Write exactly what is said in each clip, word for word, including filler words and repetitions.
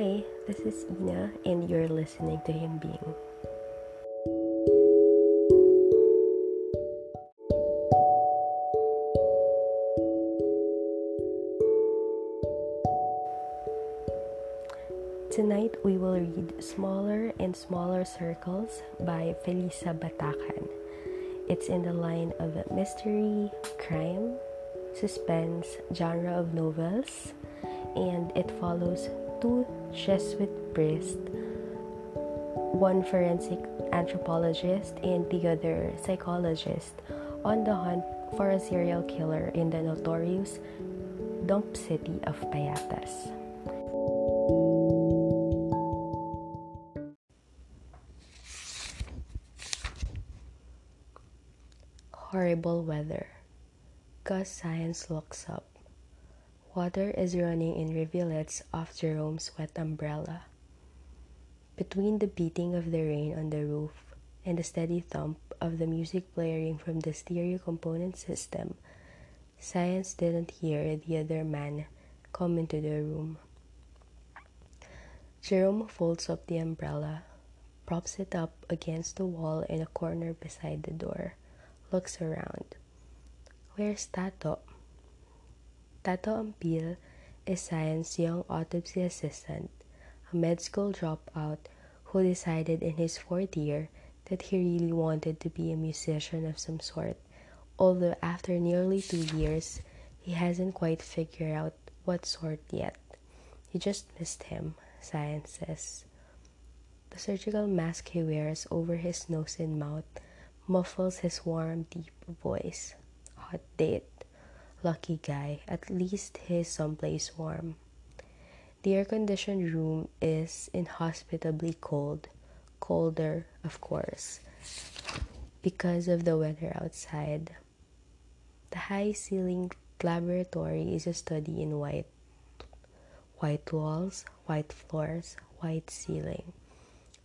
Hi, this is Ina, and you're listening to Him Being. Tonight, we will read Smaller and Smaller Circles by Felisa Batakan. It's in the line of mystery, crime, suspense, genre of novels, and it follows two Jesuit priests, one forensic anthropologist and the other psychologist, on the hunt for a serial killer in the notorious dump city of Payatas. Horrible weather. Gus Science looks up. Water is running in rivulets off Jerome's wet umbrella. Between the beating of the rain on the roof and the steady thump of the music blaring from the stereo component system, Science didn't hear the other man come into the room. Jerome folds up the umbrella, props it up against the wall in a corner beside the door, looks around. Where's Tato? Tato Ampil is Science's young autopsy assistant, a med school dropout who decided in his fourth year that he really wanted to be a musician of some sort, although after nearly two years, he hasn't quite figured out what sort yet. You just missed him, Science says. The surgical mask he wears over his nose and mouth muffles his warm, deep voice. Hot date. Lucky guy, at least he's someplace warm. The air-conditioned room is inhospitably cold, colder, of course, because of the weather outside. The high-ceilinged laboratory is a study in white. White walls, white floors, white ceiling.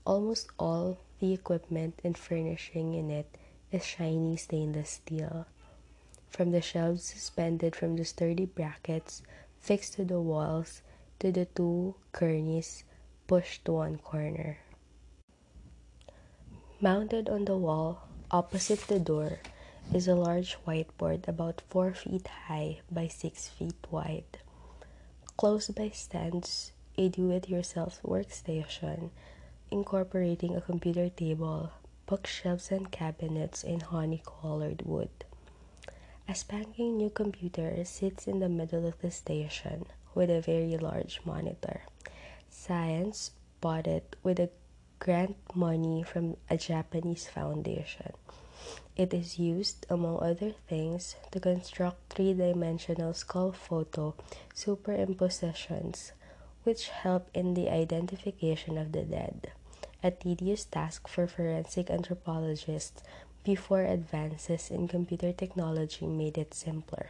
Almost all the equipment and furnishing in it is shiny stainless steel. From the shelves suspended from the sturdy brackets fixed to the walls to the two gurneys pushed to one corner. Mounted on the wall, opposite the door, is a large whiteboard about four feet high by six feet wide. Close by stands a do-it-yourself workstation, incorporating a computer table, bookshelves and cabinets in honey-colored wood. A spanking new computer sits in the middle of the station with a very large monitor. Science bought it with a grant money from a Japanese foundation. It is used, among other things, to construct three-dimensional skull photo superimpositions, which help in the identification of the dead, a tedious task for forensic anthropologists before advances in computer technology made it simpler.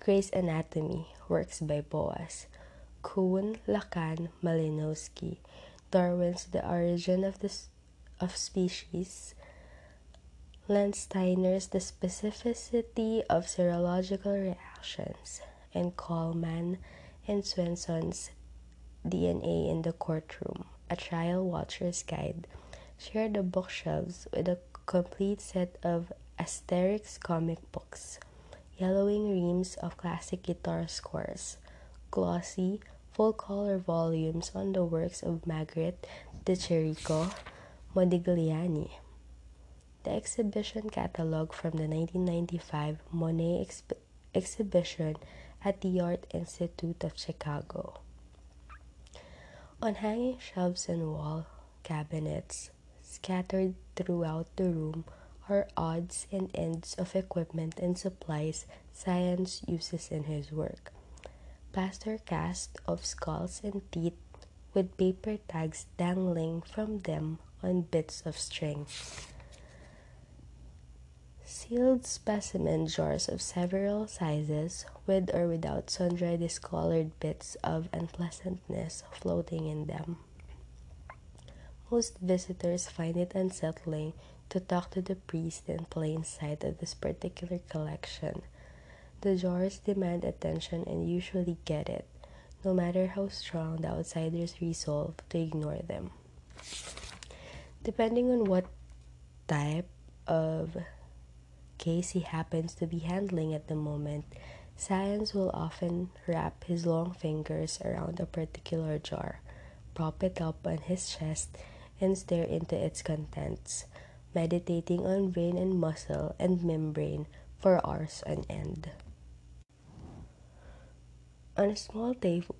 Gray's Anatomy, works by Boas, Kuhn, Lacan, Malinowski, Darwin's The Origin of the of Species, Landsteiner's The Specificity of Serological Reactions, and Coleman and Swenson's D N A in the Courtroom, a trial watcher's guide, share the bookshelves with a complete set of Asterix comic books, yellowing reams of classic guitar scores, glossy, full-color volumes on the works of Magritte, De Chirico, Modigliani. The exhibition catalog from the nineteen ninety-five Monet exp- exhibition at the Art Institute of Chicago. On hanging shelves and wall cabinets, scattered throughout the room are odds and ends of equipment and supplies Science uses in his work. Plaster casts of skulls and teeth with paper tags dangling from them on bits of string. Sealed specimen jars of several sizes with or without sundry discolored bits of unpleasantness floating in them. Most visitors find it unsettling to talk to the priest in plain sight of this particular collection. The jars demand attention and usually get it, no matter how strong the outsider's resolve to ignore them. Depending on what type of case he happens to be handling at the moment, Science will often wrap his long fingers around a particular jar, prop it up on his chest, and stare into its contents, meditating on vein and muscle and membrane for hours on end. On a small table,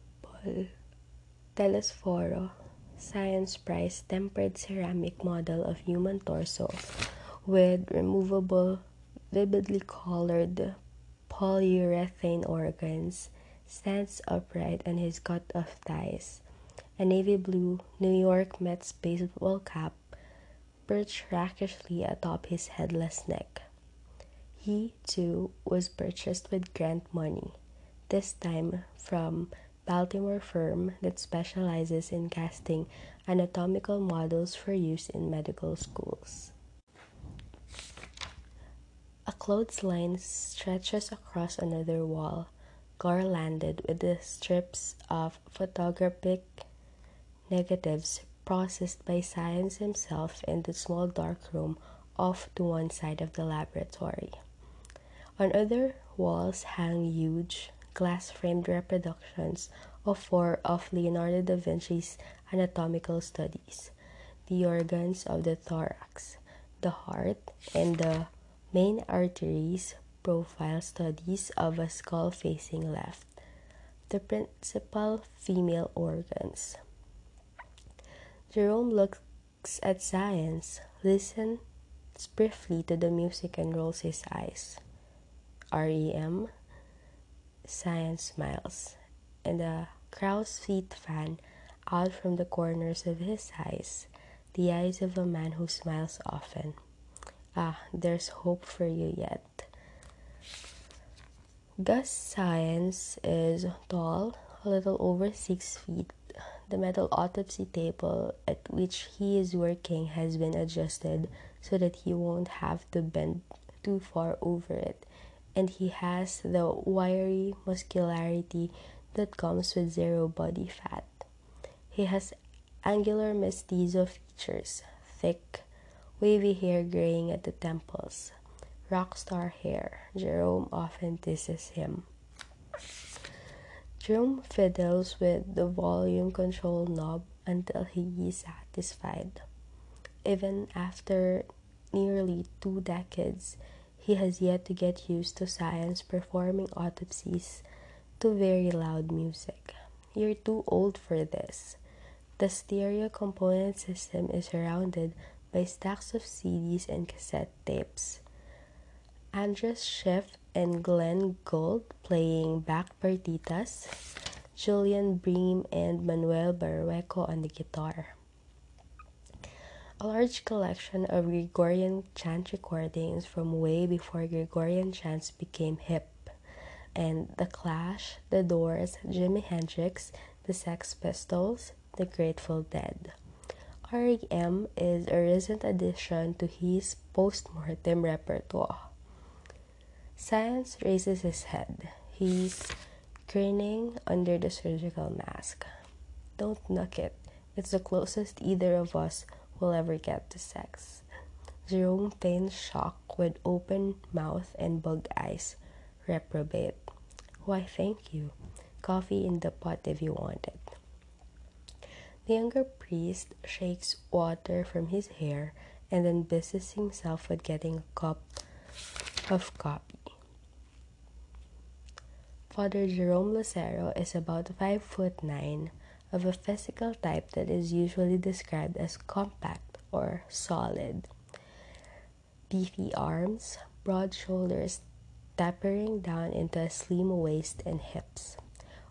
Telesphoro, Science prized tempered ceramic model of human torso with removable, vividly colored polyurethane organs, stands upright on his coat of ties. A navy blue New York Mets baseball cap perched rakishly atop his headless neck. He, too, was purchased with grant money, this time from Baltimore firm that specializes in casting anatomical models for use in medical schools. A clothesline stretches across another wall, garlanded with the strips of photographic negatives processed by Science himself in the small dark room off to one side of the laboratory. On other walls hang huge, glass-framed reproductions of four of Leonardo da Vinci's anatomical studies: the organs of the thorax, the heart, and the main arteries, profile studies of a skull facing left, the principal female organs. Jerome looks at Science, listens briefly to the music, and rolls his eyes. R E M Science smiles, and a crow's feet fan out from the corners of his eyes, the eyes of a man who smiles often. Ah, there's hope for you yet. Gus Science is tall, a little over six feet. The metal autopsy table at which he is working has been adjusted so that he won't have to bend too far over it, and he has the wiry muscularity that comes with zero body fat. He has angular mestizo features, thick, wavy hair graying at the temples. Rock star hair, Jerome often teases him. Jerome fiddles with the volume control knob until he is satisfied. Even after nearly two decades, he has yet to get used to Science performing autopsies to very loud music. You're too old for this. The stereo component system is surrounded by stacks of C Ds and cassette tapes. Andres Schiff and Glenn Gould playing back partitas, Julian Bream and Manuel Barrueco on the guitar. A large collection of Gregorian chant recordings from way before Gregorian chants became hip, and The Clash, The Doors, Jimi Hendrix, The Sex Pistols, The Grateful Dead. R E M is a recent addition to his post-mortem repertoire. Science raises his head. He's grinning under the surgical mask. Don't knock it. It's the closest either of us will ever get to sex. Jerome feigns shock with open mouth and bug eyes. Reprobate. Why, thank you. Coffee in the pot if you want it. The younger priest shakes water from his hair and then busies himself with getting a cup of coffee. Father Jerome Lucero is about five foot nine, of a physical type that is usually described as compact or solid. Beefy arms, broad shoulders tapering down into a slim waist and hips.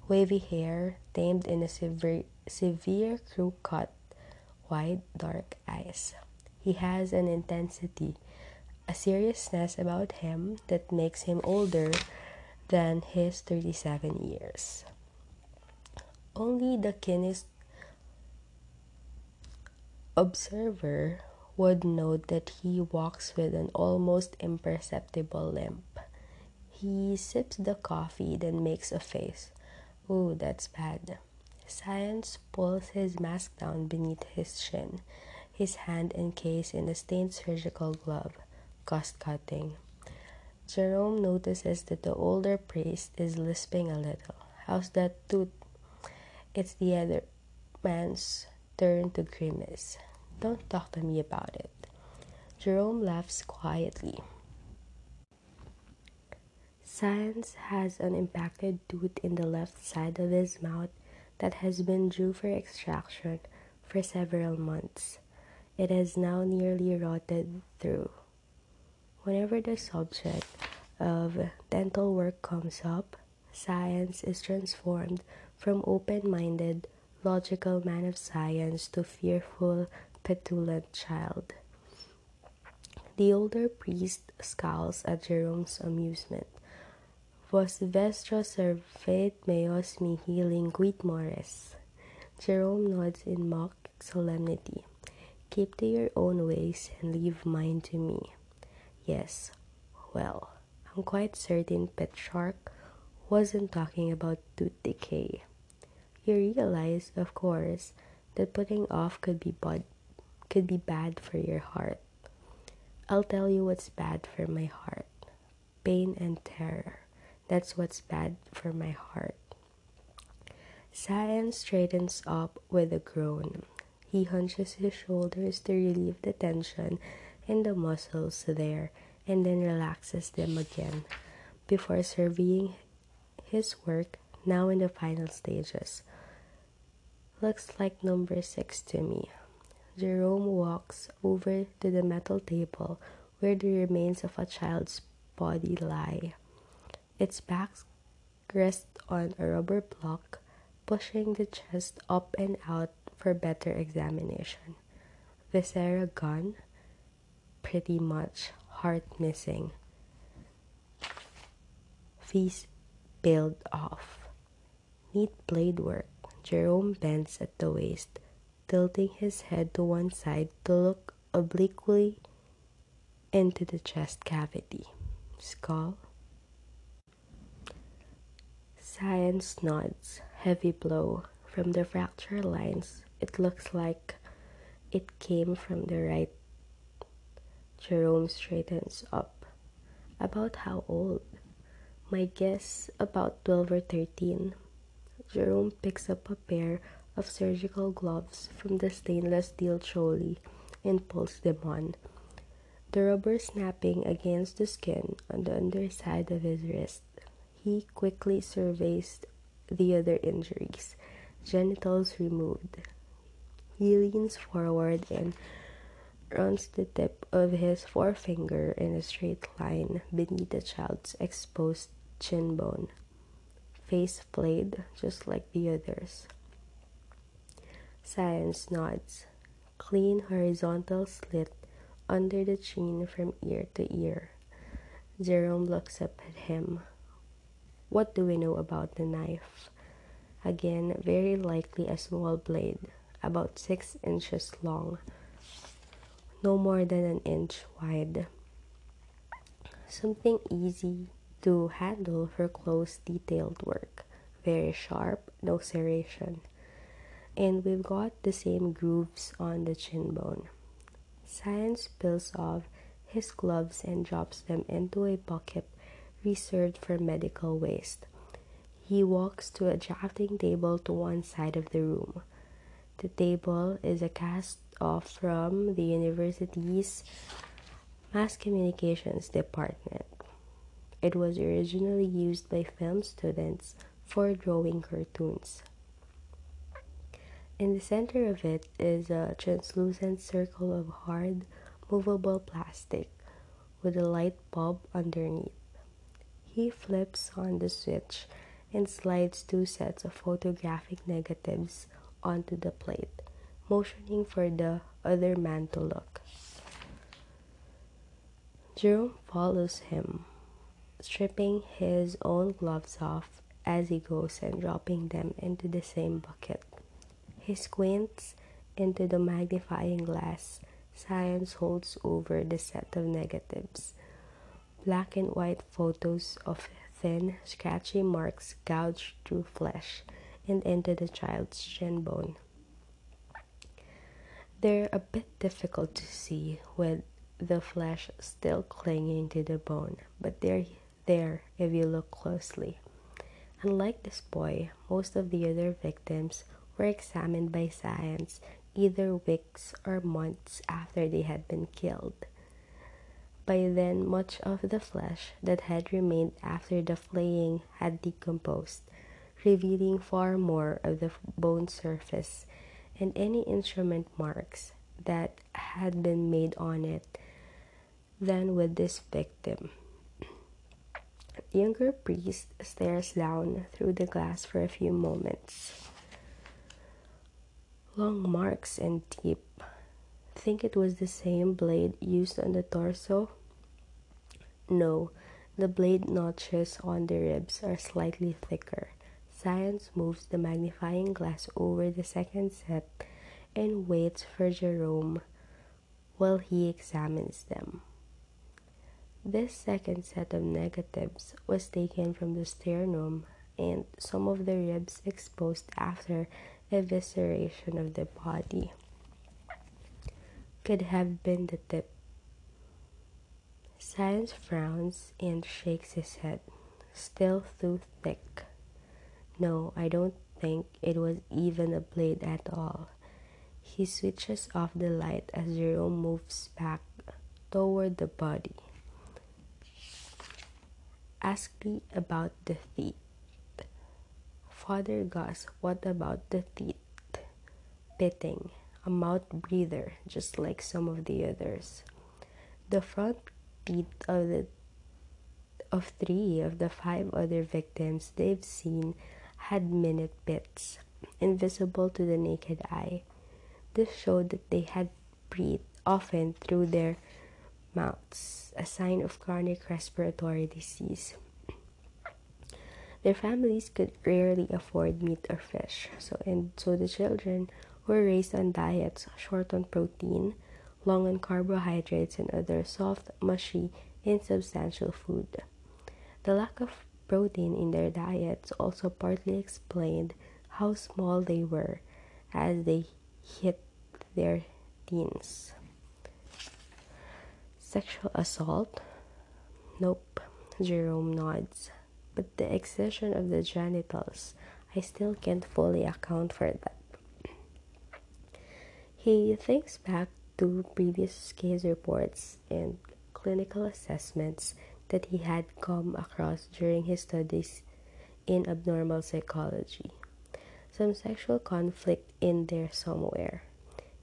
Wavy hair, tamed in a severe, severe crew cut, wide, dark eyes. He has an intensity, a seriousness about him that makes him older than his thirty-seven years. Only the keenest observer would note that he walks with an almost imperceptible limp. He sips the coffee, then makes a face. Ooh, that's bad. Science pulls his mask down beneath his shin, his hand encased in a stained surgical glove, cost-cutting. Jerome notices that the older priest is lisping a little. How's that tooth? It's the other man's turn to grimace. Don't talk to me about it. Jerome laughs quietly. Science has an impacted tooth in the left side of his mouth that has been due for extraction for several months. It is now nearly rotted through. Whenever the subject of dental work comes up, Science is transformed from open-minded, logical man of science to fearful, petulant child. The older priest scowls at Jerome's amusement. Vos vestro servet meos mihi linguit mores. Jerome nods in mock solemnity. Keep to your own ways and leave mine to me. Yes, well, I'm quite certain Petrarch wasn't talking about tooth decay. You realize, of course, that putting off could be bod- could be bad for your heart. I'll tell you what's bad for my heart. Pain and terror. That's what's bad for my heart. Science straightens up with a groan. He hunches his shoulders to relieve the tension in the muscles there and then relaxes them again before surveying his work, now in the final stages. Looks like number six to me. Jerome walks over to the metal table where the remains of a child's body lie. Its back rests on a rubber block, pushing the chest up and out for better examination. Viscera gone? Pretty much. Heart missing. Feast peeled off. Neat blade work. Jerome bends at the waist, tilting his head to one side to look obliquely into the chest cavity. Skull? Science nods. Heavy blow. From the fracture lines, it looks like it came from the right. Jerome straightens up. About how old? My guess, about twelve or thirteen. Jerome picks up a pair of surgical gloves from the stainless steel trolley and pulls them on, the rubber snapping against the skin on the underside of his wrist. He quickly surveys the other injuries, genitals removed. He leans forward and runs the tip of his forefinger in a straight line beneath the child's exposed chin bone. Face flayed, just like the others. Science nods. Clean horizontal slit under the chin from ear to ear. Jerome looks up at him. What do we know about the knife? Again, very likely a small blade, about six inches long, no more than an inch wide. Something easy to handle for close, detailed work. Very sharp, no serration. And we've got the same grooves on the chin bone. Science peels off his gloves and drops them into a pocket reserved for medical waste. He walks to a drafting table to one side of the room. The table is a cast off from the university's mass communications department. It was originally used by film students for drawing cartoons. In the center of it is a translucent circle of hard, movable plastic with a light bulb underneath. He flips on the switch and slides two sets of photographic negatives onto the plate, motioning for the other man to look. Jerome follows him, stripping his own gloves off as he goes and dropping them into the same bucket. He squints into the magnifying glass Science holds over the set of negatives, black and white photos of thin, scratchy marks gouged through flesh and into the child's shin bone. They're a bit difficult to see with the flesh still clinging to the bone, but they're there if you look closely. Unlike this boy, most of the other victims were examined by science either weeks or months after they had been killed. By then, much of the flesh that had remained after the flaying had decomposed, revealing far more of the bone surface and any instrument marks that had been made on it than with this victim. The younger priest stares down through the glass for a few moments. Long marks and deep. Think it was the same blade used on the torso? No, the blade notches on the ribs are slightly thicker. Science moves the magnifying glass over the second set and waits for Jerome while he examines them. This second set of negatives was taken from the sternum and some of the ribs exposed after evisceration of the body. Could have been the tip. Science frowns and shakes his head, still too thick. No, I don't think it was even a blade at all. He switches off the light as Jerome moves back toward the body. Ask me about the teeth. Father Gus, what about the teeth? Pitting. A mouth breather, just like some of the others. The front teeth of the of three of the five other victims they've seen had minute bits, invisible to the naked eye. This showed that they had breathed often through their mouths, a sign of chronic respiratory disease. Their families could rarely afford meat or fish, so and so the children were raised on diets short on protein, long on carbohydrates, and other soft, mushy, insubstantial food. The lack of protein in their diets also partly explained how small they were as they hit their teens. Sexual assault? Nope, Jerome nods. But the excision of the genitals, I still can't fully account for that. He thinks back to previous case reports and clinical assessments that he had come across during his studies in abnormal psychology. Some sexual conflict in there somewhere.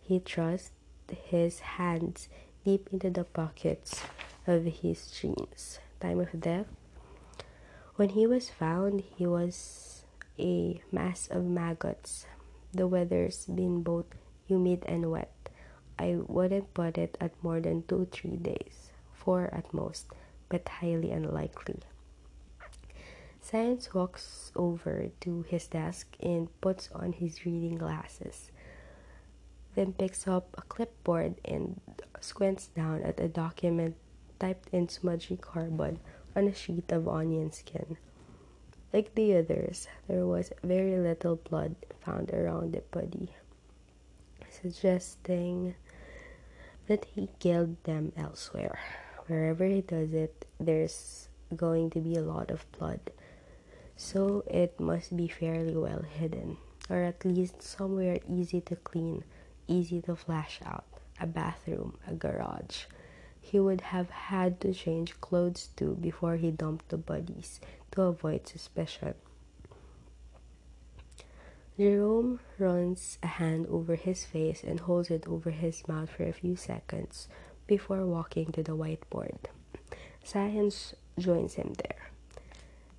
He thrusts his hands deep into the pockets of his jeans. Time of death? When he was found, he was a mass of maggots. The weather's been both humid and wet. I wouldn't put it at more than two, three days, four at most, but highly unlikely. Science walks over to his desk and puts on his reading glasses, then picks up a clipboard and squints down at a document typed in smudgy carbon on a sheet of onion skin. Like the others, there was very little blood found around the body, suggesting that he killed them elsewhere. Wherever he does it, there's going to be a lot of blood, so it must be fairly well hidden, or at least somewhere easy to clean, easy to flash out. A bathroom, a garage. He would have had to change clothes too before he dumped the bodies to avoid suspicion. Jerome runs a hand over his face and holds it over his mouth for a few seconds before walking to the whiteboard. Science joins him there.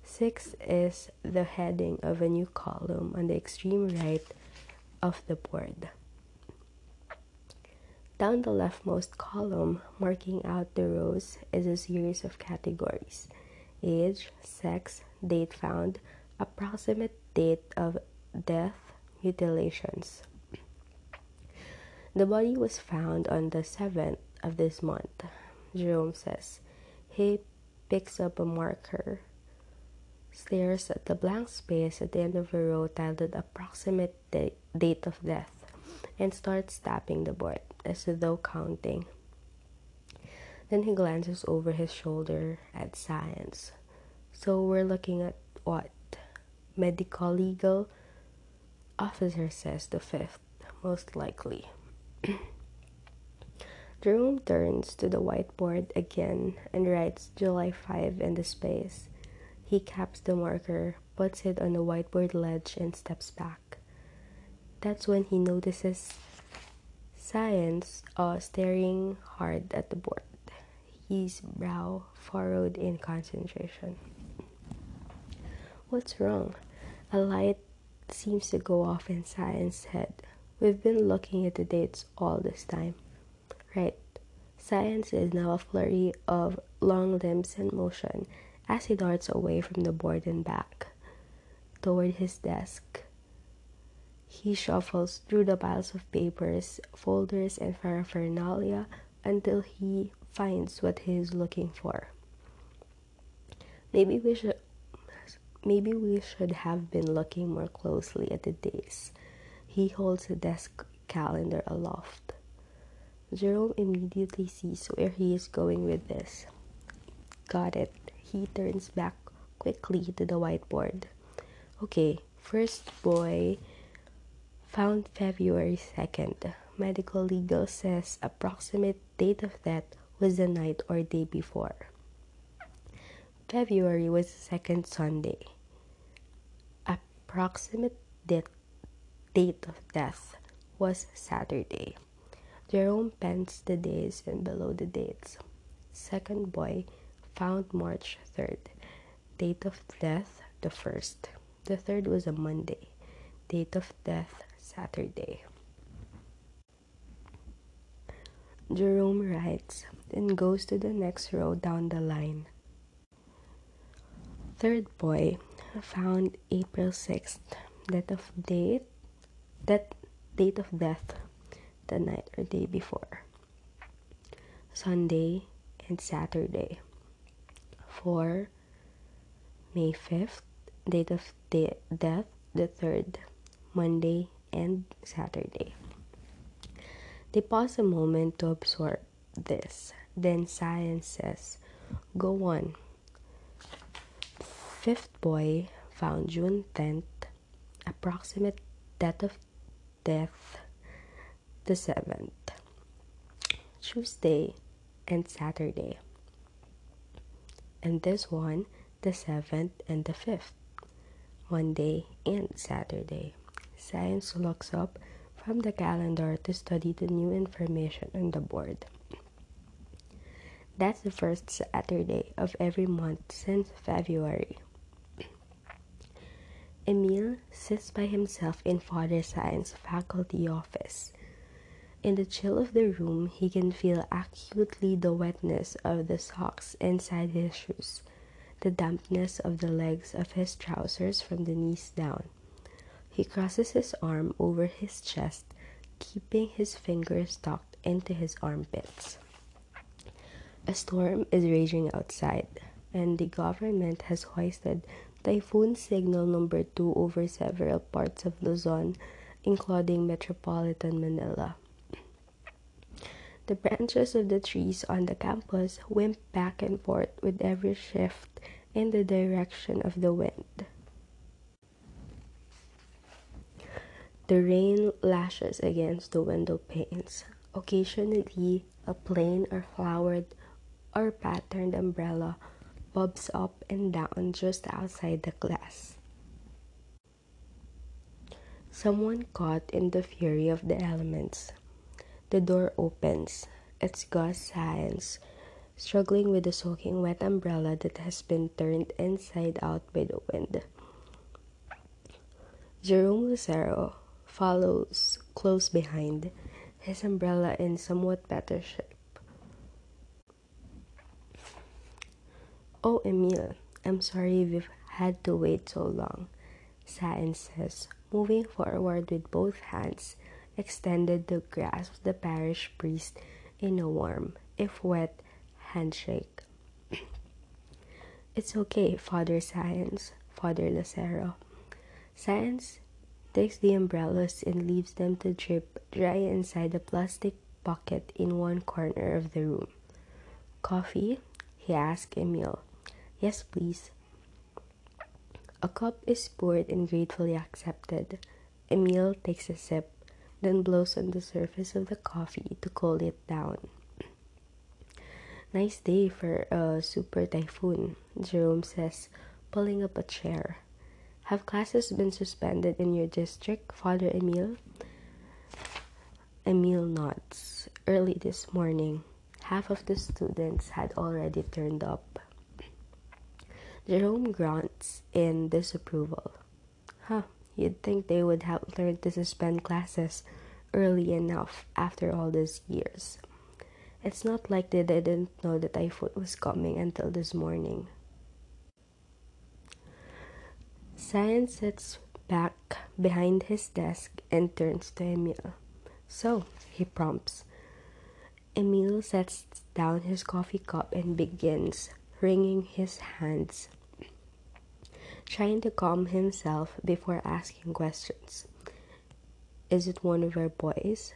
Six is the heading of a new column on the extreme right of the board. Down the leftmost column, marking out the rows, is a series of categories: age, sex, date found, approximate date of death, mutilations. The body was found on the seventh of this month, Jerome says. He picks up a marker stares at the blank space at the end of a row titled Approximate de- Date of Death, and starts tapping the board, as though counting. Then he glances over his shoulder at Science. So we're looking at what? Medical legal officer says the fifth, most likely. Jerome turns to the whiteboard again and writes July fifth in the space. He caps the marker, puts it on the whiteboard ledge, and steps back. That's when he notices Science uh, staring hard at the board, his brow furrowed in concentration. What's wrong? A light seems to go off in Science's head. We've been looking at the dates all this time. Right. Science is now a flurry of long limbs and motion as he darts away from the board and back toward his desk. He shuffles through the piles of papers, folders, and paraphernalia until he finds what he is looking for. Maybe we should, maybe we should have been looking more closely at the days. He holds the desk calendar aloft. Jerome immediately sees where he is going with this. Got it. He turns back quickly to the whiteboard. Okay, first boy found February second. Medical legal says approximate date of death was the night or day before. February was the second Sunday. Approximate de- date of death was Saturday. Jerome pens the days and below the dates. Second boy found March third. Date of death, the first. The third was a Monday. Date of death, Saturday. Jerome writes, then goes to the next row down the line. Third boy found April sixth. Date of date, that date of death, the night or day before. Sunday and Saturday. Four, May fifth. Date of de- death, the third. Monday and Saturday. They pause a moment to absorb this. Then Science says, go on. Fifth boy found June tenth. Approximate date of death, the seventh. Tuesday and Saturday. And this one, the seventh and the fifth. Monday and Saturday. Science looks up from the calendar to study the new information on the board. That's the first Saturday of every month since February. Emil sits by himself in Father Science's faculty office. In the chill of the room, he can feel acutely the wetness of the socks inside his shoes, the dampness of the legs of his trousers from the knees down. He crosses his arm over his chest, keeping his fingers tucked into his armpits. A storm is raging outside, and the government has hoisted typhoon signal number two over several parts of Luzon, including metropolitan Manila. The branches of the trees on the campus wimp back and forth with every shift in the direction of the wind. The rain lashes against the window panes. Occasionally, a plain or flowered or patterned umbrella bobs up and down just outside the glass. Someone caught in the fury of the elements. The door opens. It's Gus Science, struggling with the soaking wet umbrella that has been turned inside out by the wind. Jerome Lucero follows close behind, his umbrella in somewhat better shape. Oh, Emil, I'm sorry we've had to wait so long, Science says, moving forward with both hands extended to grasp the parish priest in a warm, if wet, handshake. It's okay, Father Science, Father Lucero. Science takes the umbrellas and leaves them to drip dry inside a plastic bucket in one corner of the room. "Coffee?" he asked Emil. "Yes, please." A cup is poured and gratefully accepted. Emil takes a sip, then blows on the surface of the coffee to cool it down. "Nice day for a super typhoon," Jerome says, pulling up a chair. "Have classes been suspended in your district, Father Emil?" Emil nods. "Early this morning, half of the students had already turned up." Jerome grunts in disapproval. Huh, you'd think they would have learned to suspend classes early enough after all these years. It's not like they didn't know the typhoon was coming until this morning. Science sits back behind his desk and turns to Emil. "So," he prompts. Emil sets down his coffee cup and begins wringing his hands, trying to calm himself before asking questions. "Is it one of our boys?"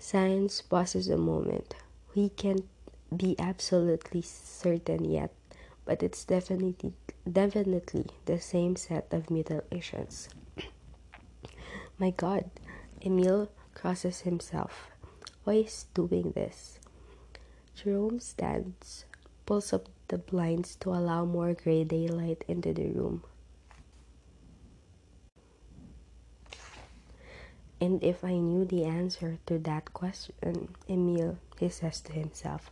Science pauses a moment. "We can't be absolutely certain yet, but it's definitely definitely the same set of mutilations." "My God," Emil crosses himself. "Why is doing this?" Jerome stands, pulls up the blinds to allow more gray daylight into the room. "And if I knew the answer to that question, Emil," he says to himself,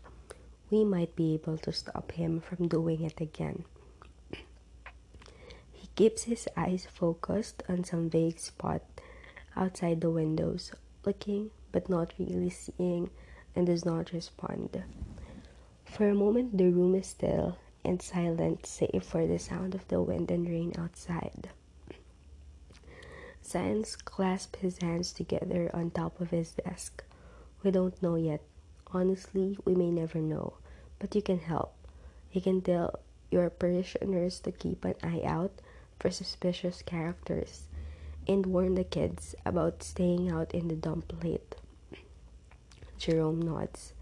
"we might be able to stop him from doing it again." He keeps his eyes focused on some vague spot outside the windows, looking but not really seeing, and does not respond. For a moment, the room is still and silent, save for the sound of the wind and rain outside. Science clasps his hands together on top of his desk. "We don't know yet. Honestly, we may never know. But you can help. You can tell your parishioners to keep an eye out for suspicious characters and warn the kids about staying out in the dump late." Jerome nods.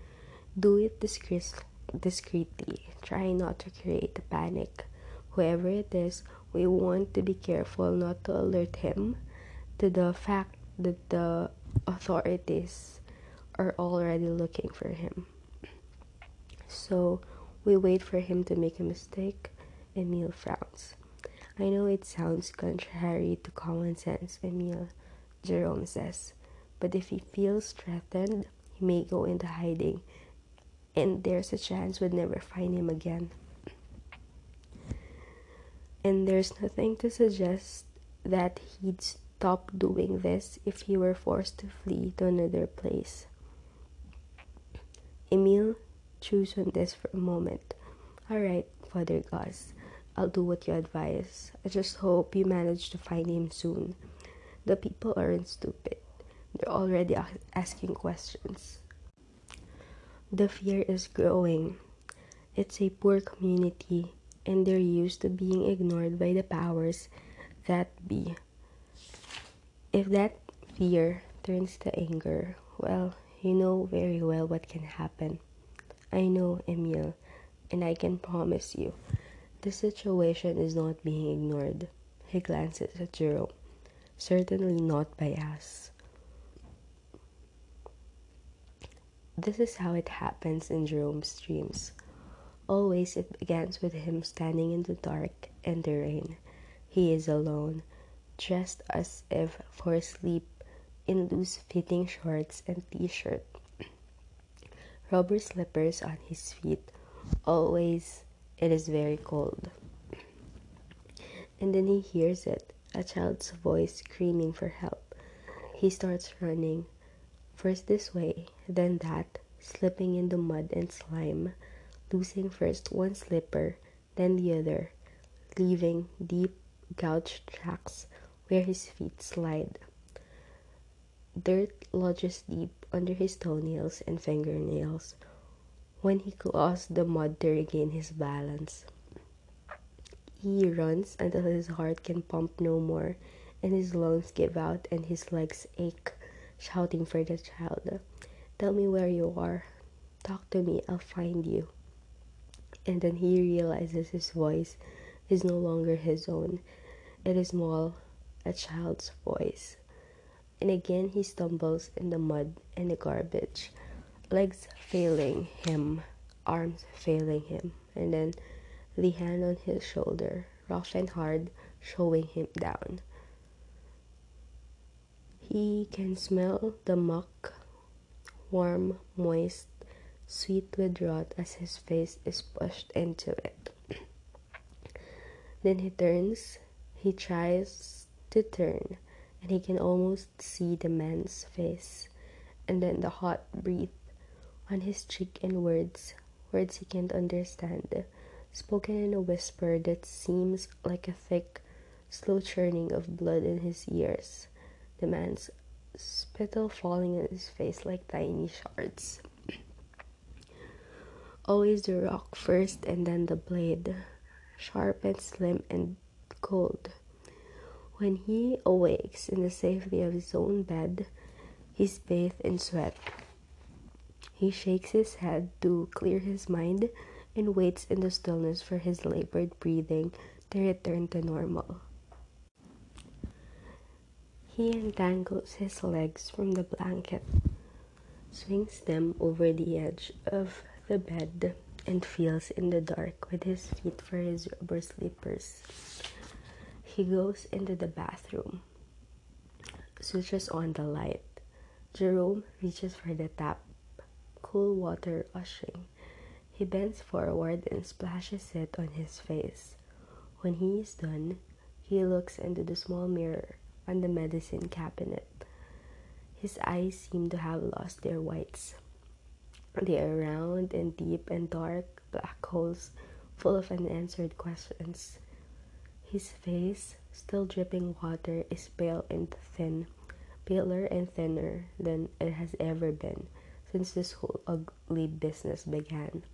"Do it discreetly. discreetly. Try not to create a panic. Whoever it is, we want to be careful not to alert him to the fact that the authorities are already looking for him. So we wait for him to make a mistake." Emil frowns. "I know it sounds contrary to common sense, Emil," Jerome says, "but if he feels threatened, he may go into hiding, and there's a chance we'd never find him again. And there's nothing to suggest that he'd stop doing this if he were forced to flee to another place." Emil chews on this for a moment. "All right, Father Gus, I'll do what you advise. I just hope you manage to find him soon. The people aren't stupid. They're already asking questions." The fear is growing. It's a poor community, and they're used to being ignored by the powers that be. If that fear turns to anger, well, you know very well what can happen. I know, Emil, and I can promise you, the situation is not being ignored." He glances at Jerome. "Certainly not by us." This is how it happens in Jerome's dreams. Always it begins with him standing in the dark and the rain. He is alone, dressed as if for sleep in loose-fitting shorts and t-shirt, rubber slippers on his feet. Always it is very cold. And then he hears it, a child's voice screaming for help. He starts running. First this way, then that, slipping in the mud and slime, losing first one slipper, then the other, leaving deep, gouged tracks where his feet slide. Dirt lodges deep under his toenails and fingernails when he claws the mud to regain his balance. He runs until his heart can pump no more, and his lungs give out and his legs ache, shouting for the child. Tell me where you are. Talk to me, I'll find you. And then he realizes his voice is no longer his own. It is more a child's voice. And again he stumbles in the mud and the garbage. Legs failing him, arms failing him, and then the hand on his shoulder, rough and hard, showing him down. He can smell the muck, warm, moist, sweet with rot as his face is pushed into it. Then he turns, he tries to turn, and he can almost see the man's face, and then the hot breath on his cheek and words, words he can't understand, spoken in a whisper that seems like a thick, slow churning of blood in his ears, the man's spittle falling on his face like tiny shards. Always the rock first and then the blade, sharp and slim and cold. When he awakes in the safety of his own bed, he's bathed in sweat. He shakes his head to clear his mind and waits in the stillness for his labored breathing to return to normal. He entangles his legs from the blanket, swings them over the edge of the bed, and feels in the dark with his feet for his rubber slippers. He goes into the bathroom, switches on the light. Jerome reaches for the tap, cool water rushing. He bends forward and splashes it on his face. When he is done, he looks into the small mirror on the medicine cabinet. His eyes seem to have lost their whites. They are round and deep and dark, black holes full of unanswered questions. His face, still dripping water, is pale and thin, paler and thinner than it has ever been since this whole ugly business began.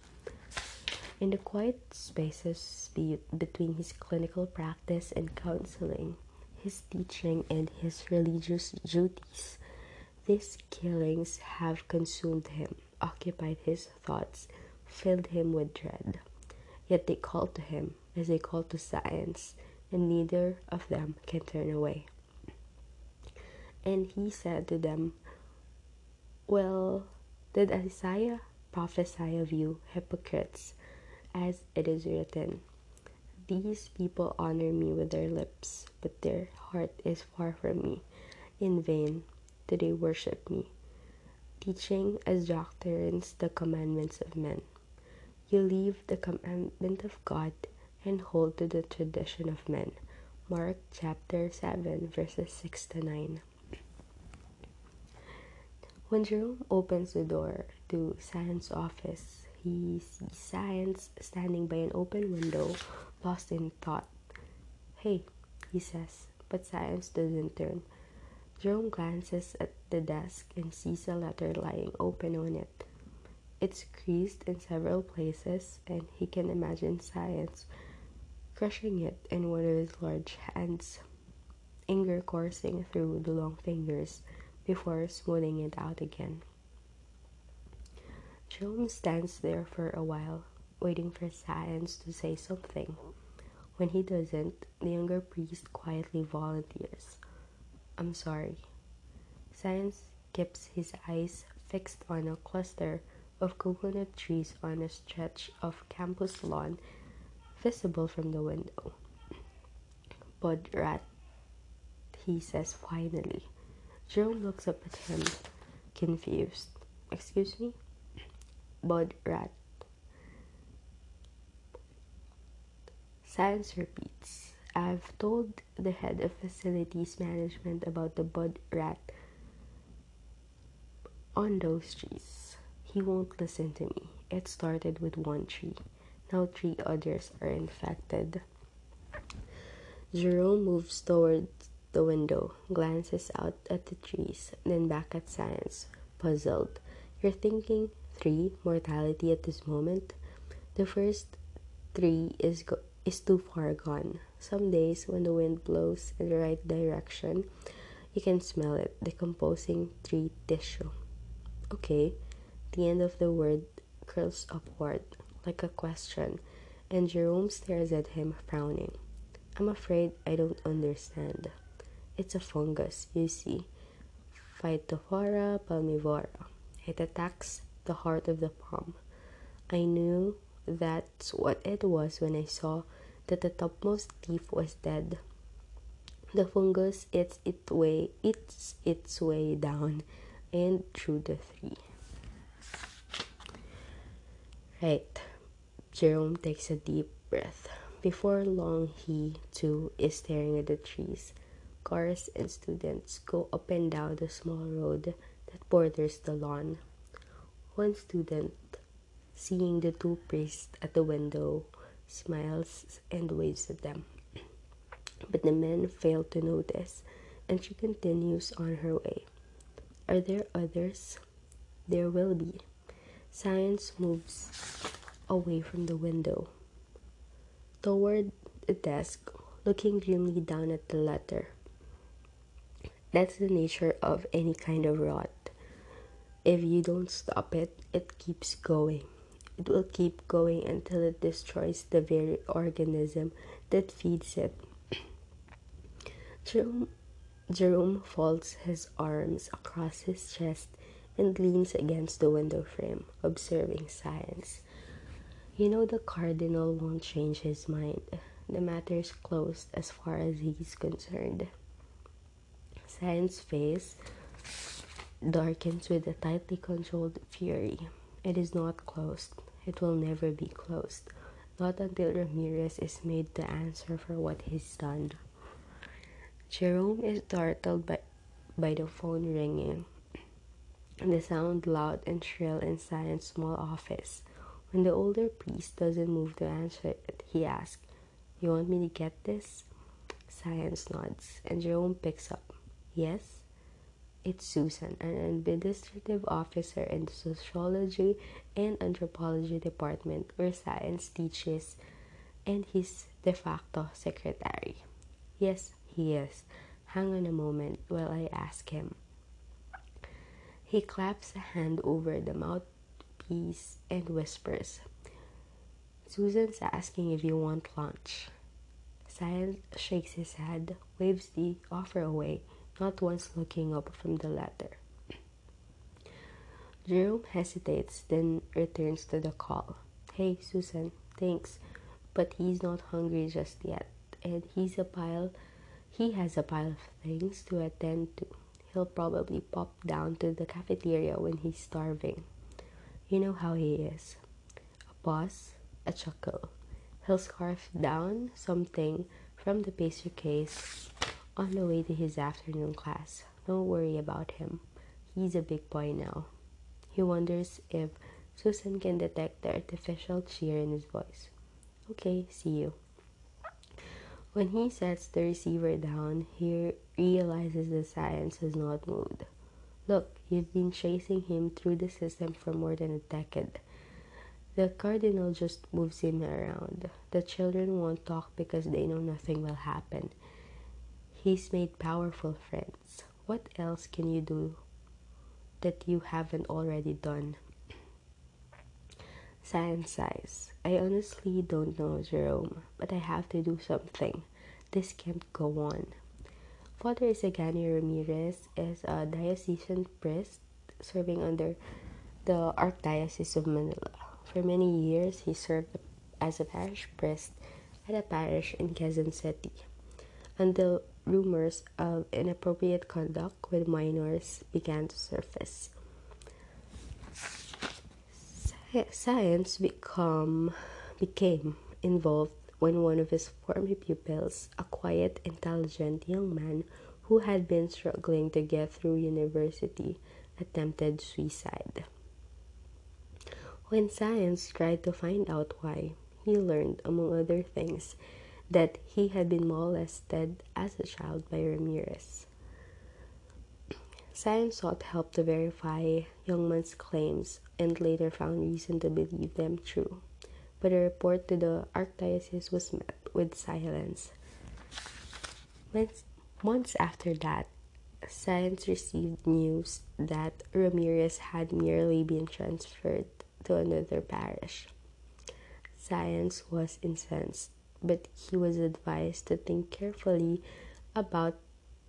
In the quiet spaces be- between his clinical practice and counseling, his teaching and his religious duties, these killings have consumed him, occupied his thoughts, filled him with dread. Yet they call to him as they call to science, and neither of them can turn away. And he said to them, "Well, did Isaiah prophesy of you, hypocrites, as it is written, these people honor me with their lips, but their heart is far from me. In vain do they worship me, teaching as doctrines the commandments of men. You leave the commandment of God and hold to the tradition of men." Mark chapter seven, verses six to nine. When Jerome opens the door to Science's office, he sees Science standing by an open window, lost in thought. "Hey," he says, but Science doesn't turn. Jerome glances at the desk and sees a letter lying open on it. It's creased in several places, and he can imagine Science crushing it in one of his large hands, anger coursing through the long fingers before smoothing it out again. Jerome stands there for a while, waiting for Science to say something. When he doesn't, the younger priest quietly volunteers, "I'm sorry." Science keeps his eyes fixed on a cluster of coconut trees on a stretch of campus lawn visible from the window. "Bud rat," he says finally. Jerome looks up at him, confused. "Excuse me?" "Bud rat," Science repeats. "I've told the head of facilities management about the bud rat on those trees. He won't listen to me. It started with one tree. Now three others are infected." Jerome moves toward the window, glances out at the trees, then back at Science, puzzled. "You're thinking three mortality at this moment? The first three is go- is too far gone. Some days, when the wind blows in the right direction, you can smell it decomposing tree tissue. Okay, the end of the word curls upward, like a question, and Jerome stares at him, frowning. I'm afraid I don't understand. It's a fungus, you see. Phytophthora palmivora. It attacks the heart of the palm. I knew that's what it was when I saw that the topmost leaf was dead. The fungus eats its way, eats its way down and through the tree. Right. Jerome takes a deep breath. Before long, he, too, is staring at the trees. Cars and students go up and down the small road that borders the lawn. One student, seeing the two priests at the window, smiles and waves at them. But the men fail to notice, and she continues on her way. Are there others? There will be. Science moves away from the window, toward the desk, looking grimly down at the letter. That's the nature of any kind of rot. If you don't stop it, it keeps going. It will keep going until it destroys the very organism that feeds it. Jerome, Jerome folds his arms across his chest and leans against the window frame, observing Science. You know the cardinal won't change his mind. The matter's closed as far as he's concerned. Science's face darkens with a tightly controlled fury. It is not closed. It will never be closed. Not until Ramirez is made to answer for what he's done. Jerome is startled by, by the phone ringing, the sound loud and shrill in Science's small office. When the older priest doesn't move to answer it, he asks, "You want me to get this?" Science nods, and Jerome picks up. "Yes?" It's Susan, an administrative officer in the sociology and anthropology department where Science teaches, and his de facto secretary. "Yes, he is. Hang on a moment while I ask him." He claps a hand over the mouthpiece and whispers, "Susan's asking if you want lunch." Science shakes his head, waves the offer away, not once looking up from the letter. Jerome hesitates, then returns to the call. "Hey, Susan, thanks, but he's not hungry just yet, and he's a pile. He has a pile of things to attend to. He'll probably pop down to the cafeteria when he's starving. You know how he is." A pause, a chuckle. He'll scarf down something from the pastry case on the way to his afternoon class. Don't worry about him. He's a big boy now. He wonders if Susan can detect the artificial cheer in his voice. "Okay, see you." When he sets the receiver down, he realizes that Science has not moved. Look, you've been chasing him through the system for more than a decade. The cardinal just moves him around. The children won't talk because they know nothing will happen. He's made powerful friends. What else can you do that you haven't already done? Science sighs. "I honestly don't know, Jerome, but I have to do something. This can't go on." Father Isagani Ramirez is a diocesan priest serving under the Archdiocese of Manila. For many years, he served as a parish priest at a parish in Quezon City, until rumors of inappropriate conduct with minors began to surface. Science become, became involved when one of his former pupils, a quiet, intelligent young man who had been struggling to get through university, attempted suicide. When Science tried to find out why, he learned, among other things, that he had been molested as a child by Ramirez. Science sought help to verify Youngman's claims and later found reason to believe them true, but a report to the Archdiocese was met with silence. Months after that, Science received news that Ramirez had merely been transferred to another parish. Science was incensed, but he was advised to think carefully about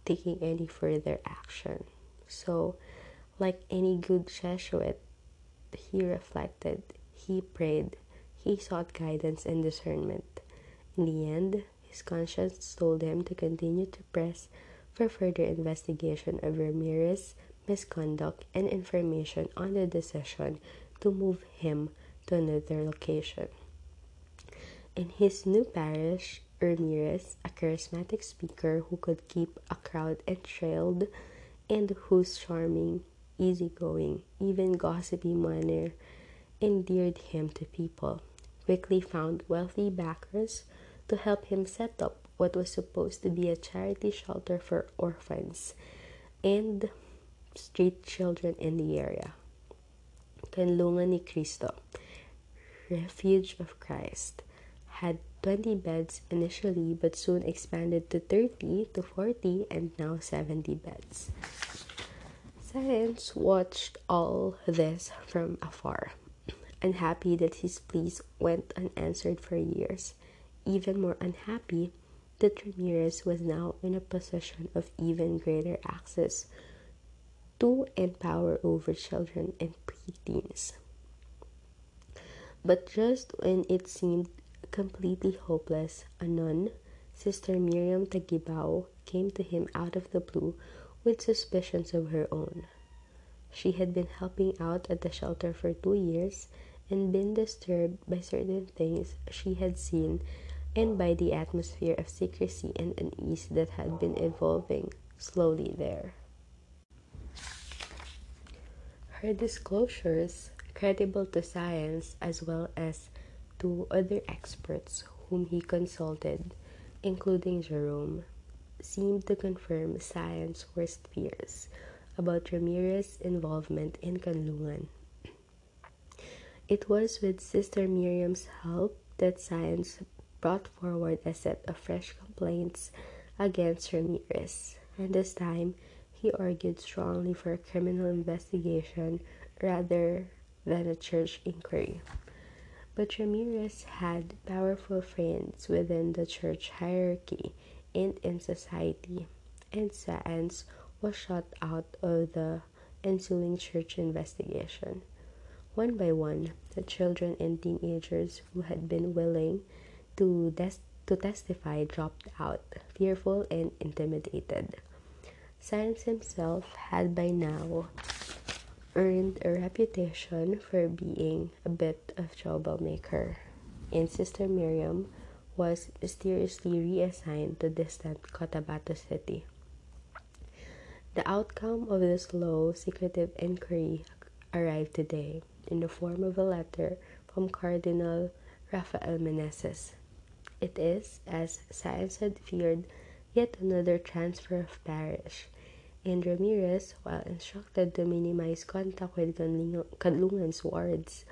taking any further action. So, like any good Jesuit, he reflected, he prayed, he sought guidance and discernment. In the end, his conscience told him to continue to press for further investigation of Ramirez's misconduct and information on the decision to move him to another location. In his new parish, Ramirez, a charismatic speaker who could keep a crowd enthralled and whose charming, easygoing, even gossipy manner endeared him to people, quickly found wealthy backers to help him set up what was supposed to be a charity shelter for orphans and street children in the area. Kanlungan ni Cristo, Refuge of Christ, had twenty beds initially but soon expanded to thirty to forty and now seventy beds. Science watched all this from afar, unhappy that his pleas went unanswered for years, even more unhappy that Ramirez was now in a position of even greater access to and power over children and preteens. But just when it seemed completely hopeless, a nun, Sister Miriam Tagibao, came to him out of the blue with suspicions of her own. She had been helping out at the shelter for two years and been disturbed by certain things she had seen and by the atmosphere of secrecy and unease that had been evolving slowly there. Her disclosures, credible to Science as well as to other experts whom he consulted, including Jerome, seemed to confirm Science's worst fears about Ramirez's involvement in Kanlungan. It was with Sister Miriam's help that Science brought forward a set of fresh complaints against Ramirez, and this time he argued strongly for a criminal investigation rather than a church inquiry. But Ramirez had powerful friends within the church hierarchy and in society, and Saenz was shut out of the ensuing church investigation. One by one, the children and teenagers who had been willing To, des- to testify dropped out, fearful and intimidated. Science himself had by now earned a reputation for being a bit of troublemaker, and Sister Miriam was mysteriously reassigned to distant Cotabato City. The outcome of this slow, secretive inquiry arrived today in the form of a letter from Cardinal Rafael Meneses. It is, as Science had feared, yet another transfer of parish, and Ramirez, while instructed to minimize contact with Kanlungan's wards,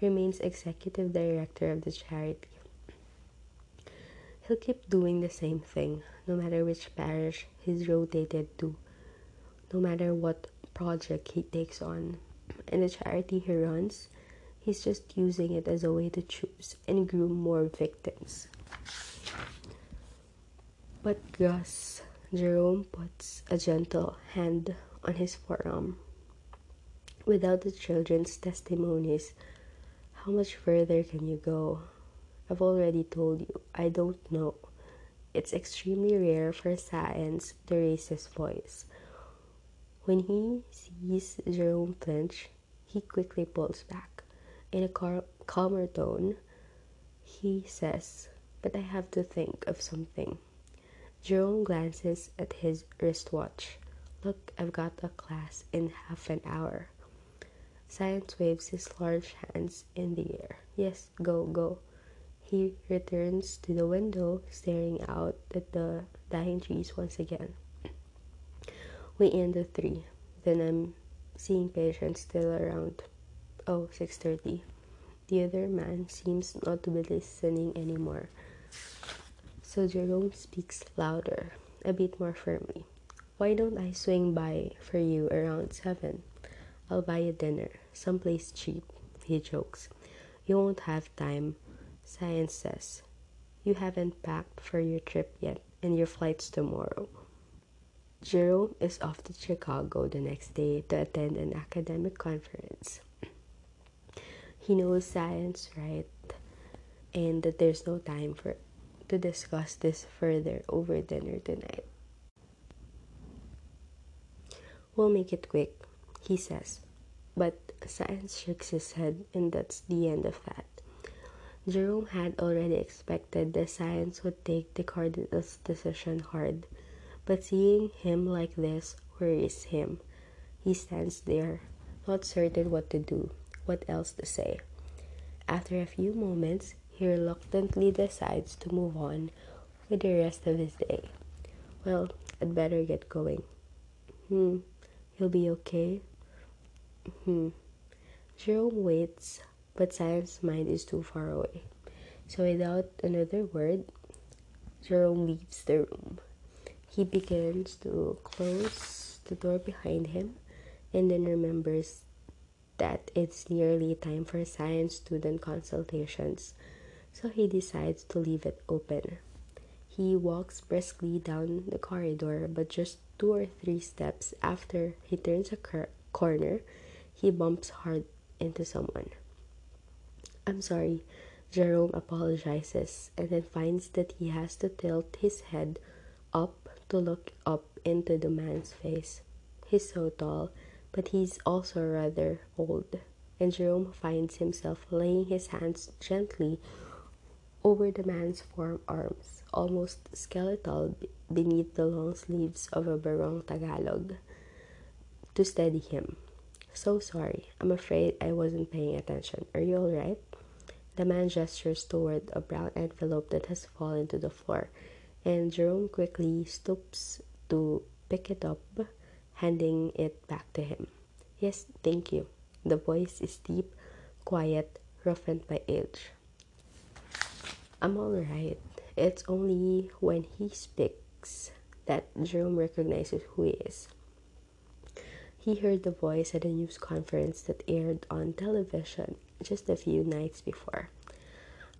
remains executive director of the charity. He'll keep doing the same thing, no matter which parish he's rotated to, no matter what project he takes on, and the charity he runs, he's just using it as a way to choose and groom more victims. But Gus, Jerome puts a gentle hand on his forearm. Without the children's testimonies, how much further can you go? I've already told you, I don't know. It's extremely rare for Science to raise his voice. When he sees Jerome flinch, he quickly pulls back. In a cal- calmer tone, he says, "But I have to think of something." Jerome glances at his wristwatch. "Look, I've got a class in half an hour." Science waves his large hands in the air. "Yes, go, go." He returns to the window, staring out at the dying trees once again. "We end at three. Then I'm seeing patients still around. Oh, six thirty. The other man seems not to be listening anymore. So Jerome speaks louder, a bit more firmly. Why don't I swing by for you around seven? I'll buy you dinner, someplace cheap, he jokes. You won't have time, Science says. You haven't packed for your trip yet, and your flight's tomorrow. Jerome is off to Chicago the next day to attend an academic conference. He knows Science, right? And that there's no time for to discuss this further over dinner tonight. We'll make it quick, he says. But Science shakes his head, and that's the end of that. Jerome had already expected that Science would take the cardinal's decision hard, but seeing him like this worries him. He stands there, not certain what to do, what else to say. After a few moments, he reluctantly decides to move on with the rest of his day. Well, I'd better get going. Hmm, he'll be okay? Hmm. Jerome waits, but Science's mind is too far away. So without another word, Jerome leaves the room. He begins to close the door behind him and then remembers that it's nearly time for science student consultations, so he decides to leave it open. He walks briskly down the corridor, but just two or three steps after he turns a cor- corner, he bumps hard into someone. I'm sorry, Jerome apologizes and then finds that he has to tilt his head up to look up into the man's face. He's so tall, but he's also rather old, and Jerome finds himself laying his hands gently over the man's forearms, almost skeletal b- beneath the long sleeves of a barong Tagalog, to steady him. So sorry, I'm afraid I wasn't paying attention. Are you alright? The man gestures toward a brown envelope that has fallen to the floor, and Jerome quickly stoops to pick it up, handing it back to him. Yes, thank you. The voice is deep, quiet, roughened by age. I'm alright. It's only when he speaks that Jerome recognizes who he is. He heard the voice at a news conference that aired on television just a few nights before.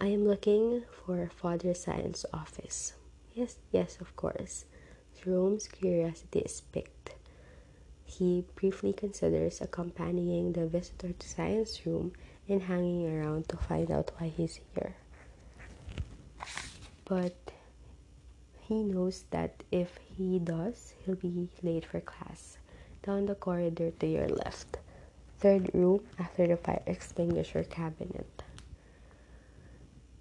I am looking for Father Science's office. Yes, yes, of course. Jerome's curiosity is piqued. He briefly considers accompanying the visitor to Science's room and hanging around to find out why he's here. But he knows that if he does, he'll be late for class. Down the corridor to your left. Third room after the fire extinguisher cabinet.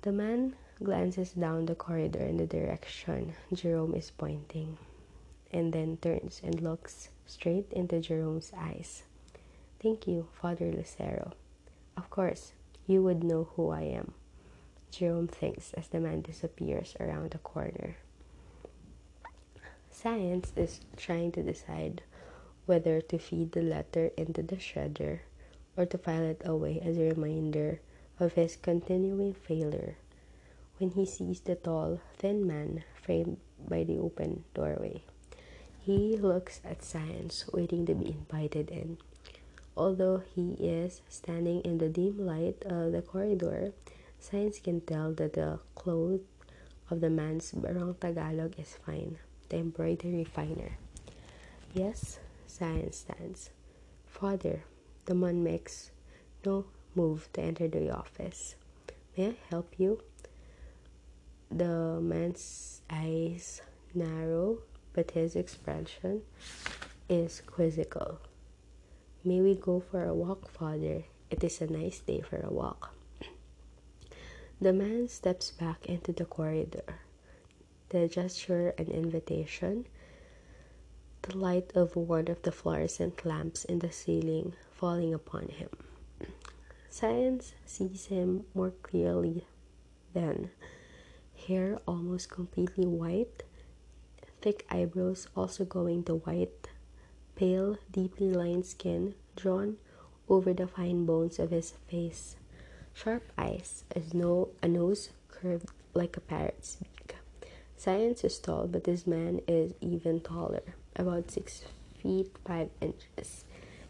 The man glances down the corridor in the direction Jerome is pointing, and then turns and looks straight into Jerome's eyes. Thank you, Father Lucero. Of course, you would know who I am, Jerome thinks as the man disappears around the corner. Science is trying to decide whether to feed the letter into the shredder or to file it away as a reminder of his continuing failure, when he sees the tall, thin man framed by the open doorway. He looks at Science, waiting to be invited in. Although he is standing in the dim light of the corridor, Science can tell that the cloth of the man's barong Tagalog is fine, the embroidery finer. Yes, Science stands. Father, the man makes no move to enter the office. May I help you? The man's eyes narrow, but his expression is quizzical. May we go for a walk, Father? It is a nice day for a walk. The man steps back into the corridor. The gesture an invitation. The light of one of the fluorescent lamps in the ceiling falling upon him. Science sees him more clearly then. Hair almost completely white, thick eyebrows also going to white, pale, deeply lined skin drawn over the fine bones of his face, sharp eyes, a nose curved like a parrot's beak, Science is tall, but this man is even taller, about six feet five inches,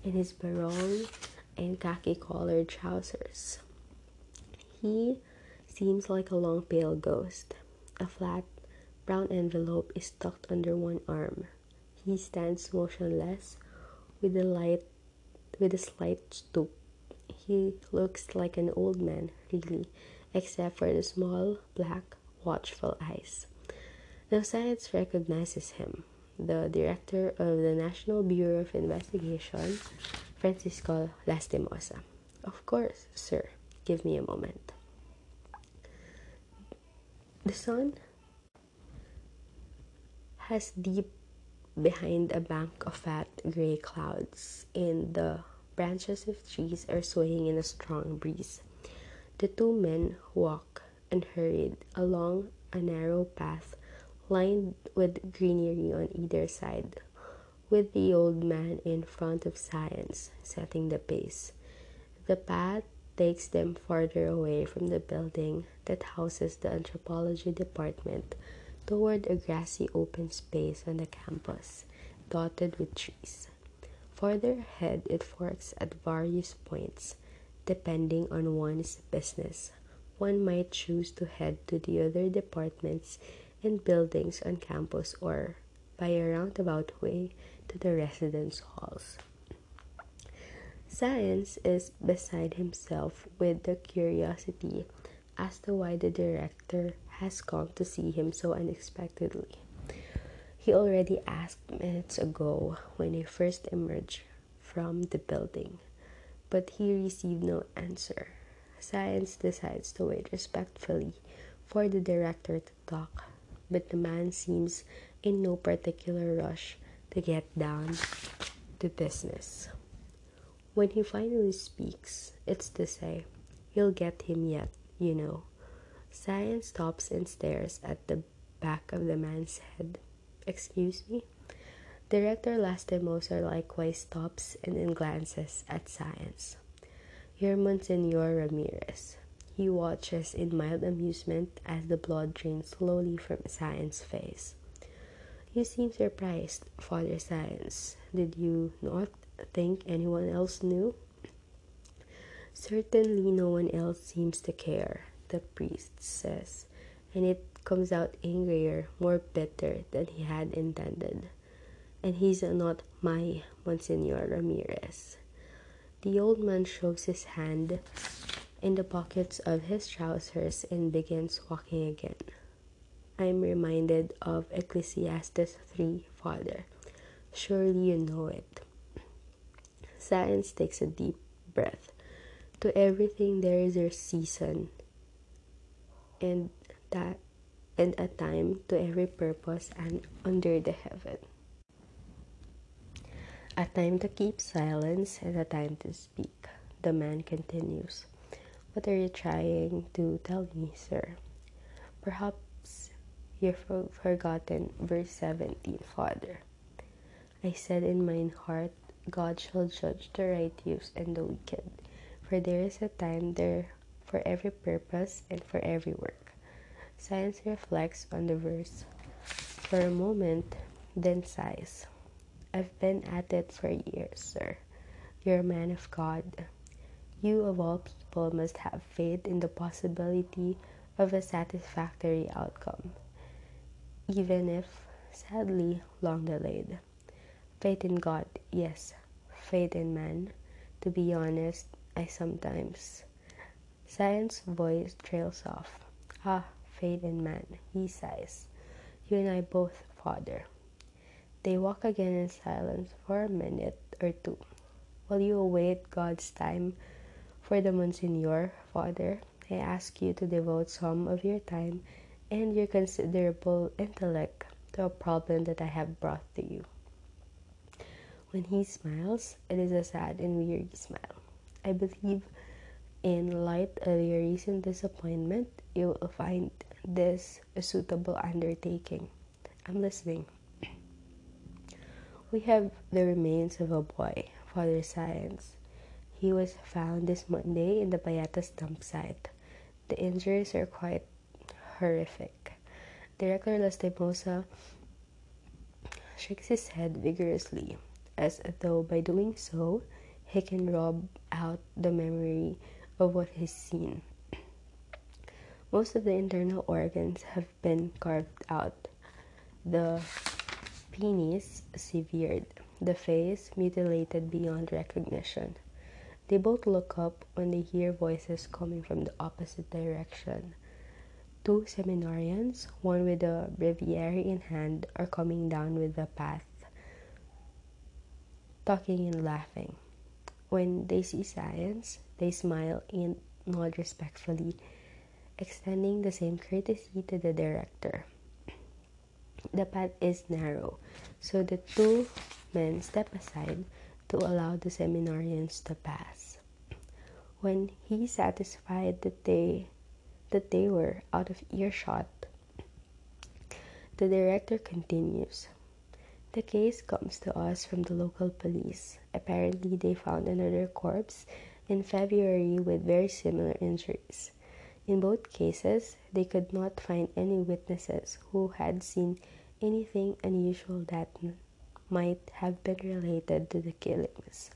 in his barong and khaki collared trousers. He seems like a long pale ghost. A flat brown envelope is tucked under one arm. He stands motionless with a light with a slight stoop. He looks like an old man, really, except for the small, black, watchful eyes. Now Science recognizes him. The director of the National Bureau of Investigation, Francisco Lastimosa. Of course, sir. Give me a moment. The sun has deep behind a bank of fat gray clouds, and the branches of trees are swaying in a strong breeze. The two men walk and hurried along a narrow path lined with greenery on either side, with the old man in front of Science, setting the pace. The path takes them farther away from the building that houses the anthropology department toward a grassy open space on the campus, dotted with trees. Farther ahead, it forks at various points, depending on one's business. One might choose to head to the other departments and buildings on campus, or by a roundabout way to the residence halls. Science is beside himself with the curiosity as to why the director has come to see him so unexpectedly. He already asked minutes ago when he first emerged from the building, but he received no answer. Science decides to wait respectfully for the director to talk, but the man seems in no particular rush to get down to business. When he finally speaks, it's to say, "You'll get him yet, you know." Science stops and stares at the back of the man's head. "Excuse me?" Director Lastimosa likewise stops and then glances at Science. "You're Monsignor Ramirez." He watches in mild amusement as the blood drains slowly from Science's face. "You seem surprised, Father Science. Did you not think anyone else knew?" "Certainly no one else seems to care," the priest says, and it comes out angrier, more bitter than he had intended. "And he's not my Monsignor Ramirez." The old man shoves his hand in the pockets of his trousers and begins walking again. "I'm reminded of Ecclesiastes three, Father. Surely you know it." Science takes a deep breath. "To everything there is a season, and that and a time to every purpose and under the heaven. A time to keep silence and a time to speak," the man continues. "What are you trying to tell me, sir?" "Perhaps you've forgotten verse seventeen, Father. I said in mine heart, God shall judge the righteous and the wicked, for there is a time there for every purpose and for every work." Science reflects on the verse for a moment, then sighs. "I've been at it for years, sir. You're a man of God. You, of all people, must have faith in the possibility of a satisfactory outcome, even if, sadly, long delayed." "Faith in God, yes. Faith in man. To be honest, I sometimes..." Science's voice trails off. "Ah, faith in man," he sighs. "You and I both, Father." They walk again in silence for a minute or two. "Will you await God's time for the Monsignor, Father? I ask you to devote some of your time and your considerable intellect to a problem that I have brought to you." When he smiles, it is a sad and weary smile. "I believe, in light of your recent disappointment, you will find this a suitable undertaking." "I'm listening." "We have the remains of a boy, Father Science. He was found this Monday in the Payatas dump site. The injuries are quite horrific. Director Lastimosa shakes his head vigorously, as though by doing so, he can rob out the memory of what he's seen. Most of the internal organs have been carved out, the penis severed, the face mutilated beyond recognition. They both look up when they hear voices coming from the opposite direction. Two seminarians, one with a breviary in hand, are coming down with the path, talking and laughing. When they see Science, they smile and nod respectfully, extending the same courtesy to the director. The path is narrow, so the two men step aside to allow the seminarians to pass. When he is satisfied that they that they were out of earshot, the director continues. The case comes to us from the local police. Apparently, they found another corpse in February with very similar injuries. In both cases, they could not find any witnesses who had seen anything unusual that might have been related to the killings.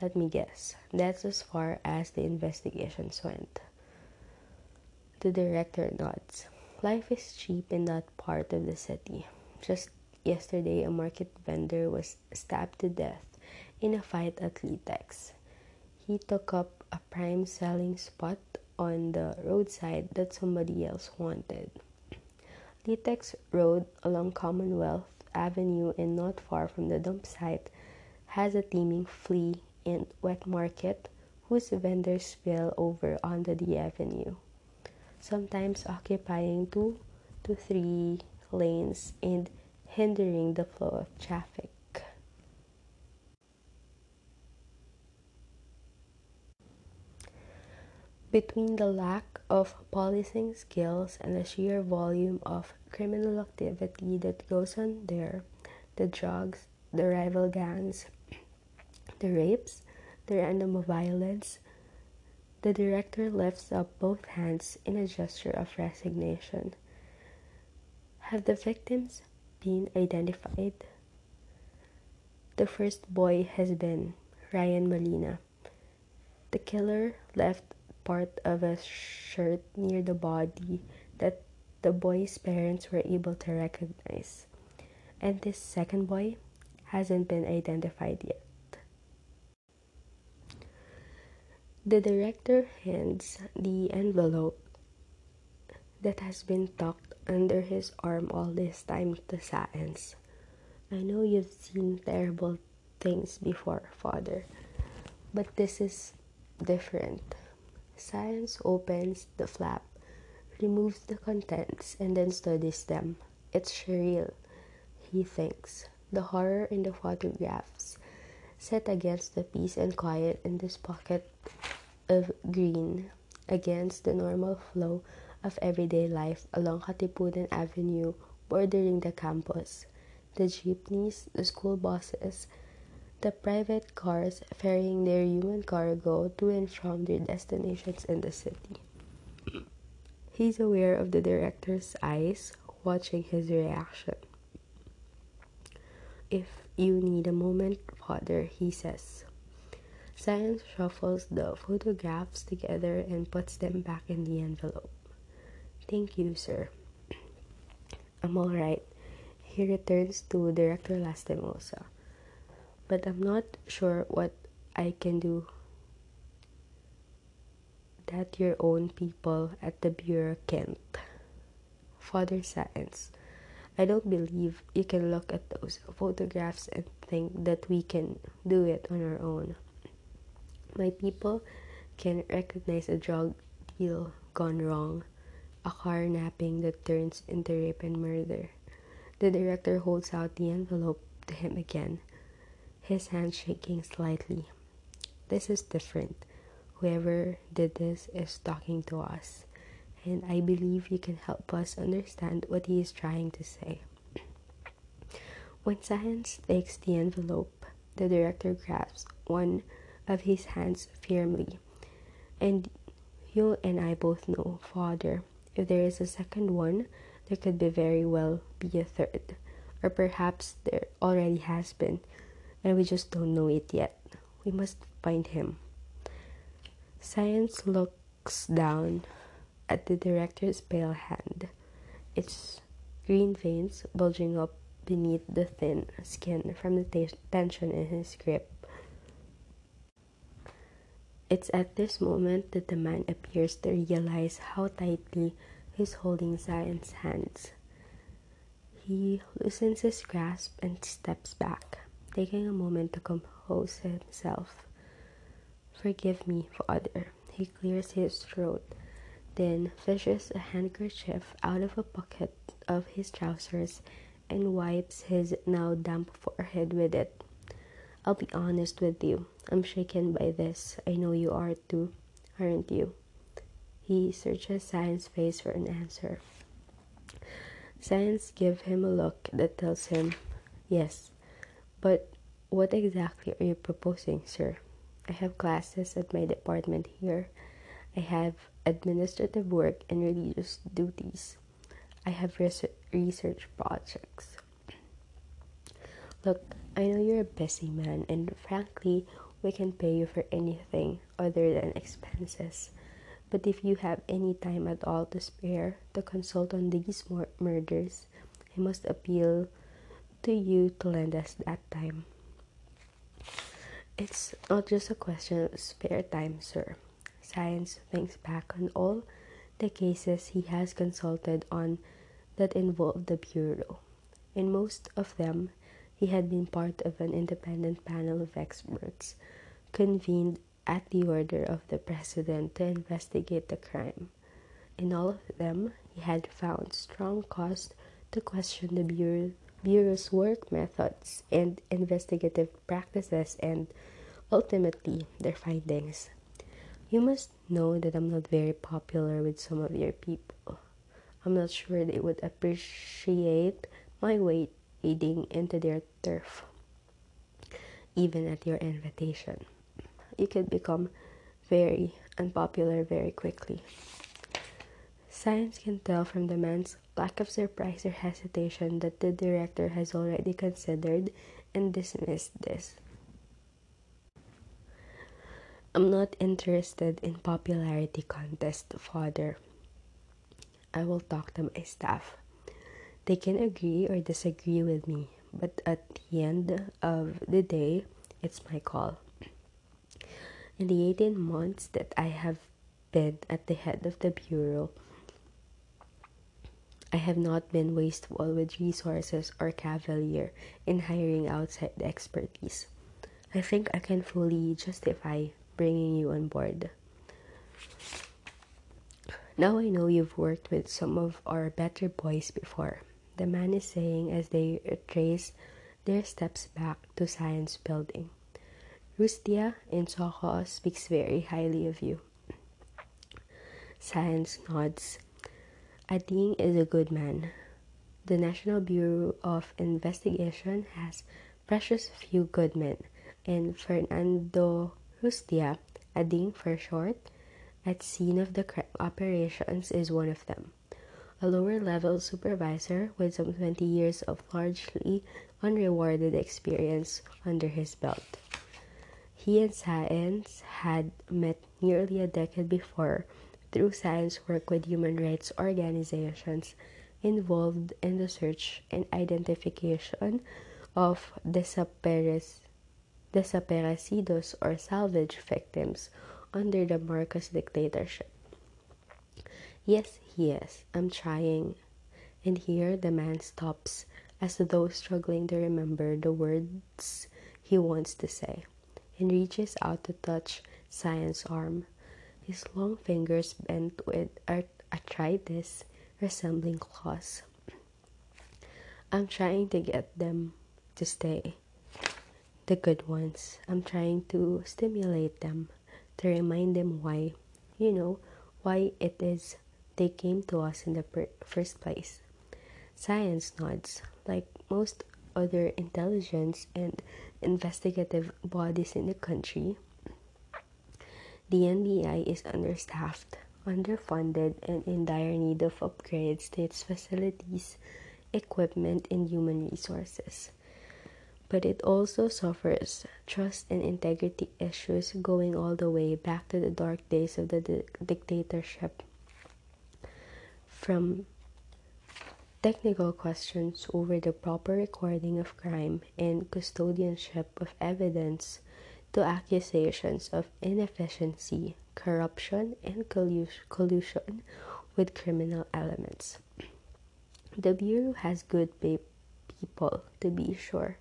Let me guess, that's as far as the investigations went. The director nods. Life is cheap in that part of the city. Just yesterday, a market vendor was stabbed to death in a fight at Litex. He took up a prime selling spot on the roadside that somebody else wanted. Litex Road along Commonwealth Avenue and not far from the dump site has a teeming flea and wet market whose vendors spill over onto the avenue, sometimes occupying two to three lanes and hindering the flow of traffic. Between the lack of policing skills and the sheer volume of criminal activity that goes on there, the drugs, the rival gangs, the rapes, the random violence, the director lifts up both hands in a gesture of resignation. Have the victims been identified? The first boy has been Ryan Molina. The killer left part of a shirt near the body that the boy's parents were able to recognize. And this second boy hasn't been identified yet. The director hands the envelope that has been tucked under his arm all this time to Saenz. I know you've seen terrible things before, father, but this is different. Science opens the flap, removes the contents, and then studies them. It's surreal, he thinks. The horror in the photographs, set against the peace and quiet in this pocket of green, against the normal flow of everyday life along Katipunan Avenue bordering the campus, the jeepneys, the school buses, the private cars ferrying their human cargo to and from their destinations in the city. He's aware of the director's eyes watching his reaction. If you need a moment, father, he says. Science shuffles the photographs together and puts them back in the envelope. Thank you, sir. I'm all right. He returns to Director Lastimosa. But I'm not sure what I can do that your own people at the Bureau can't. Father Saenz, I don't believe you can look at those photographs and think that we can do it on our own. My people can recognize a drug deal gone wrong, a carnapping that turns into rape and murder. The director holds out the envelope to him again, his hand shaking slightly. This is different. Whoever did this is talking to us, and I believe you can help us understand what he is trying to say. When Science takes the envelope, the director grasps one of his hands firmly. And you and I both know, Father, If there is a second one, there could be very well be a third, or perhaps there already has been, and we just don't know it yet. We must find him. Science looks down at the director's pale hand, its green veins bulging up beneath the thin skin from the t- tension in his grip. It's at this moment that the man appears to realize how tightly he's holding Science's hands. He loosens his grasp and steps back, taking a moment to compose himself. "Forgive me, father." He clears his throat, then fishes a handkerchief out of a pocket of his trousers and wipes his now damp forehead with it. "I'll be honest with you. I'm shaken by this. I know you are too, aren't you?" He searches Science's face for an answer. Science gives him a look that tells him, "Yes, but what exactly are you proposing, sir? I have classes at my department here. I have administrative work and religious duties. I have res- research projects. Look, I know you're a busy man, and frankly, we can pay you for anything other than expenses. But if you have any time at all to spare to consult on these mor- murders, I must appeal to you to lend us that time." "It's not just a question of spare time, sir." Science thinks back on all the cases he has consulted on that involved the Bureau. In most of them, he had been part of an independent panel of experts convened at the order of the president to investigate the crime. In all of them, he had found strong cause to question the Bureau, Bureau's work methods and investigative practices and, ultimately, their findings. "You must know that I'm not very popular with some of your people. I'm not sure they would appreciate my weight wading into their turf, even at your invitation. You could become very unpopular very quickly." Science can tell from the man's lack of surprise or hesitation that the director has already considered and dismissed this. "I'm not interested in popularity contest, father. I will talk to my staff. They can agree or disagree with me, but at the end of the day, it's my call. In the eighteen months that I have been at the head of the Bureau, I have not been wasteful with resources or cavalier in hiring outside expertise. I think I can fully justify bringing you on board. Now I know you've worked with some of our better boys before," the man is saying as they retrace their steps back to Science Building. "Rustia in Soho speaks very highly of you." Science nods. "Ading is a good man. The National Bureau of Investigation has precious few good men, and Fernando Rustia, Ading for short, at scene of the crime operations is one of them, a lower-level supervisor with some twenty years of largely unrewarded experience under his belt. He and Saenz had met nearly a decade before through Saenz's work with human rights organizations involved in the search and identification of desaparec- desaparecidos or salvage victims under the Marcos dictatorship." "Yes, yes, I'm trying." And here the man stops, as though struggling to remember the words he wants to say, and reaches out to touch Science's arm, his long fingers bent with art- arthritis resembling claws. "I'm trying to get them to stay. The good ones. I'm trying to stimulate them, to remind them why, you know, why it is they came to us in the per- first place." Science nods. Like most other intelligence and investigative bodies in the country, the N B I is understaffed, underfunded and in dire need of upgrades to its facilities, equipment, and human resources. But it also suffers trust and integrity issues going all the way back to the dark days of the di- dictatorship, from technical questions over the proper recording of crime and custodianship of evidence to accusations of inefficiency, corruption, and collus- collusion with criminal elements. The Bureau has good pay- people, to be sure,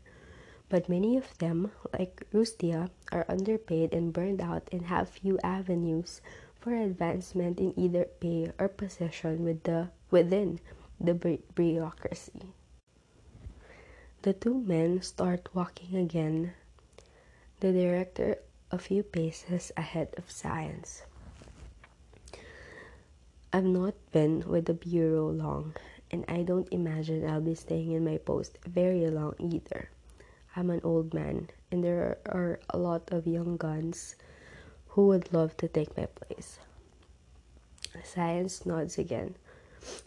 but many of them, like Rustia, are underpaid and burned out and have few avenues for advancement in either pay or position with the, within the bureaucracy. The two men start walking again, the director a few paces ahead of Science. I've not been with the Bureau long, and I don't imagine I'll be staying in my post very long either. I'm an old man, and there are a lot of young guns who would love to take my place. Science nods again.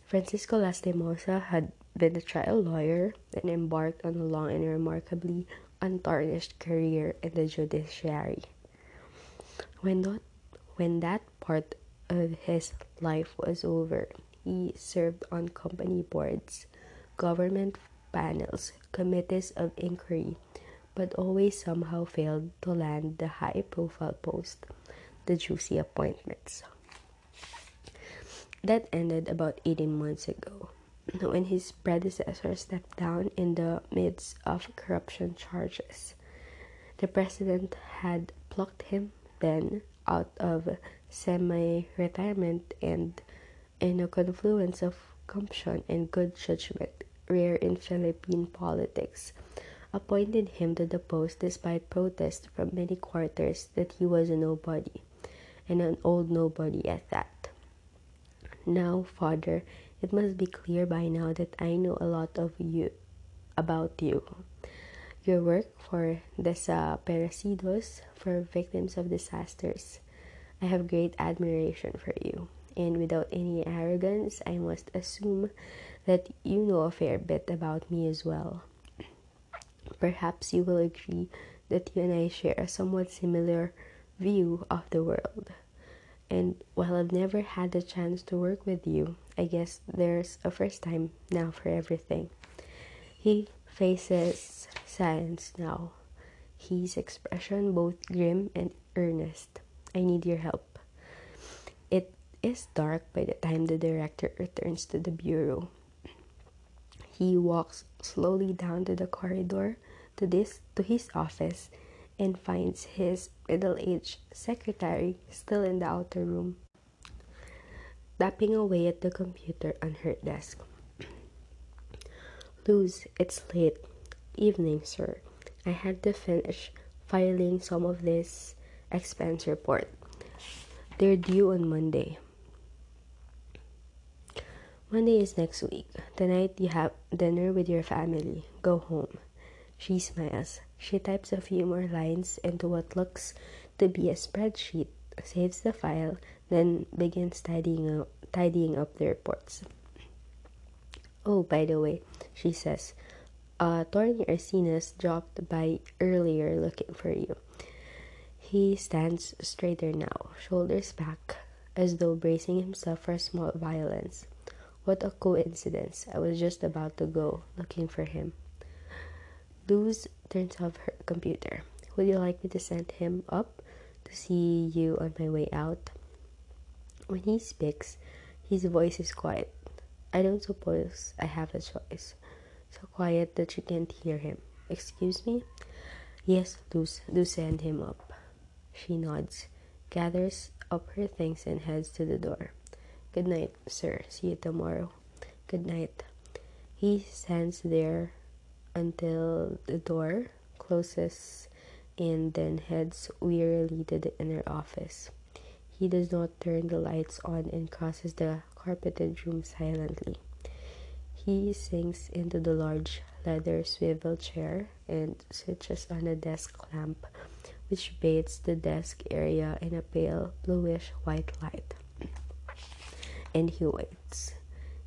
Francisco Lastimosa had been a trial lawyer and embarked on a long and remarkably untarnished career in the judiciary. When that, when that part of his life was over, he served on company boards, government panels, committees of inquiry, but always somehow failed to land the high-profile post, the juicy appointments. That ended about eighteen months ago, when his predecessor stepped down in the midst of corruption charges. The president had plucked him then out of semi-retirement and in a confluence of gumption and good judgment, rare in Philippine politics, appointed him to the post despite protest from many quarters that he was a nobody, and an old nobody at that. Now, Father, it must be clear by now that I know a lot of you about you. Your work for desaparecidos, for victims of disasters. I have great admiration for you, and without any arrogance, I must assume that you know a fair bit about me as well. Perhaps you will agree that you and I share a somewhat similar view of the world. And while I've never had the chance to work with you, I guess there's a first time now for everything. He faces Science now, his expression both grim and earnest. I need your help. It is dark by the time the director returns to the Bureau. He walks slowly down to the corridor to this to his office and finds his middle-aged secretary still in the outer room, tapping away at the computer on her desk. Luz, it's late. Evening, sir. I had to finish filing some of this expense report. They're due on Monday. Monday is next week. Tonight you have dinner with your family. Go home. She smiles. She types a few more lines into what looks to be a spreadsheet, saves the file, then begins tidying up, tidying up the reports. Oh, by the way, she says, Attorney Arcinas dropped by earlier looking for you. He stands straighter now, shoulders back, as though bracing himself for small violence. What a coincidence. I was just about to go looking for him. Luz turns off her computer. Would you like me to send him up to see you on my way out? When he speaks, his voice is quiet. I don't suppose I have a choice. So quiet that you can't hear him. Excuse me? Yes, Luz, do send him up. She nods, gathers up her things, and heads to the door. Good night, sir. See you tomorrow. Good night. He stands there until the door closes and then heads wearily to the inner office. He does not turn the lights on and crosses the carpeted room silently. He sinks into the large leather swivel chair and switches on a desk lamp, which bathes the desk area in a pale bluish white light. and he waits.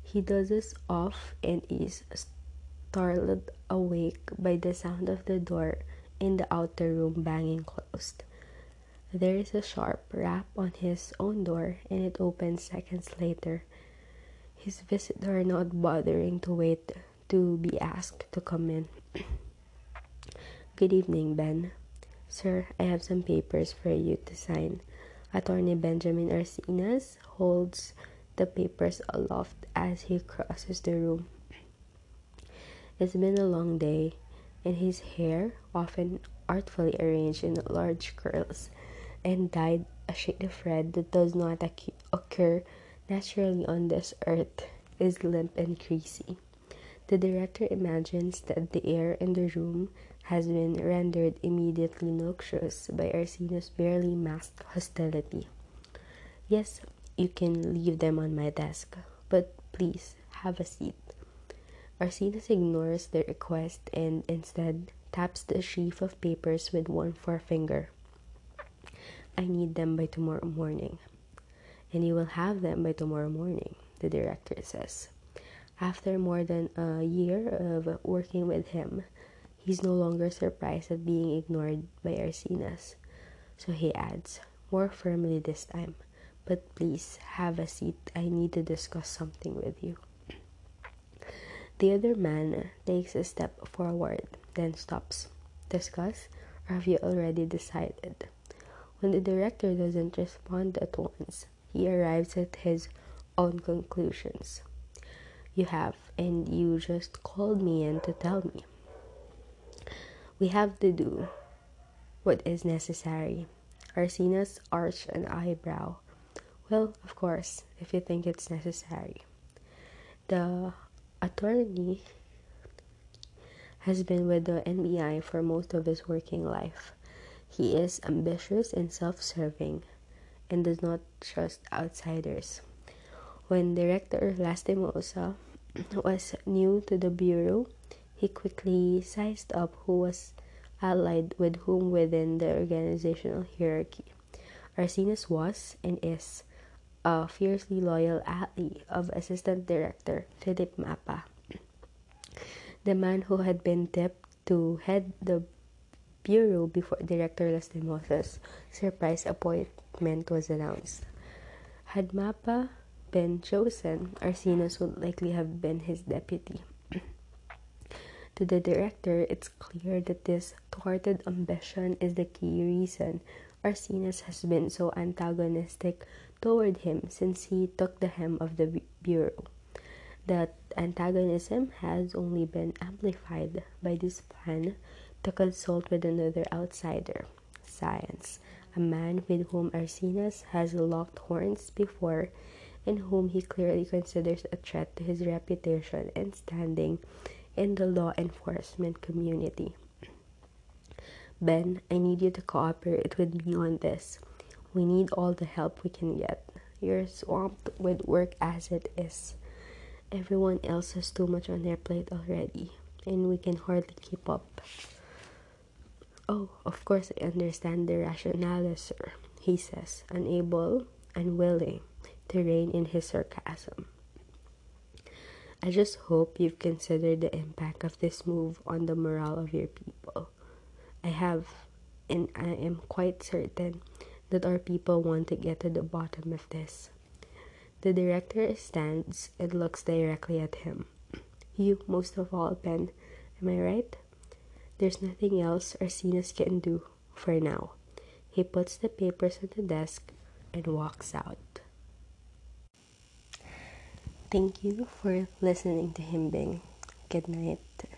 He dozes off and is startled awake by the sound of the door in the outer room banging closed. There is a sharp rap on his own door, and it opens seconds later, his visitor not bothering to wait to be asked to come in. "Good evening, Ben." "Sir, I have some papers for you to sign." Attorney Benjamin Arcinas holds the papers aloft as he crosses the room. It's been a long day, and his hair, often artfully arranged in large curls and dyed a shade of red that does not ac- occur naturally on this earth, is limp and greasy. The director imagines that the air in the room has been rendered immediately noxious by Arcinas' barely masked hostility. "Yes, you can leave them on my desk, but please have a seat." Arcinas ignores the request and instead taps the sheaf of papers with one forefinger. "I need them by tomorrow morning." "And you will have them by tomorrow morning," the director says. After more than a year of working with him, he's no longer surprised at being ignored by Arcinas. So he adds, more firmly this time, "But please, have a seat. I need to discuss something with you." The other man takes a step forward, then stops. "Discuss? Or have you already decided?" When the director doesn't respond at once, he arrives at his own conclusions. "You have, and you just called me in to tell me." "We have to do what is necessary." Arcinas arched an eyebrow. "Well, of course, if you think it's necessary." The attorney has been with the N B I for most of his working life. He is ambitious and self-serving and does not trust outsiders. When Director Lastimosa was new to the Bureau, he quickly sized up who was allied with whom within the organizational hierarchy. Arcinas was, and is, a fiercely loyal ally of Assistant Director Philip Mappa, the man who had been tipped to head the Bureau before Director Lastimosa's surprise appointment was announced. Had Mappa been chosen, Arcinas would likely have been his deputy. To the director, it's clear that this thwarted ambition is the key reason Arcinas has been so antagonistic toward him since he took the helm of the Bureau. That antagonism has only been amplified by this plan to consult with another outsider, Science, a man with whom Arcinas has locked horns before and whom he clearly considers a threat to his reputation and standing in the law enforcement community. "Ben, I need you to cooperate with me on this. We need all the help we can get. You're swamped with work as it is. Everyone else has too much on their plate already, and we can hardly keep up." "Oh, of course I understand the rationale, sir," he says, unable, unwilling to rein in his sarcasm. "I just hope you've considered the impact of this move on the morale of your people." "I have, and I am quite certain that our people want to get to the bottom of this." The director stands and looks directly at him. "You, most of all, Ben. Am I right?" "There's nothing else Arcinas can do, for now." He puts the papers on the desk and walks out. Thank you for listening to Himbing. Good night.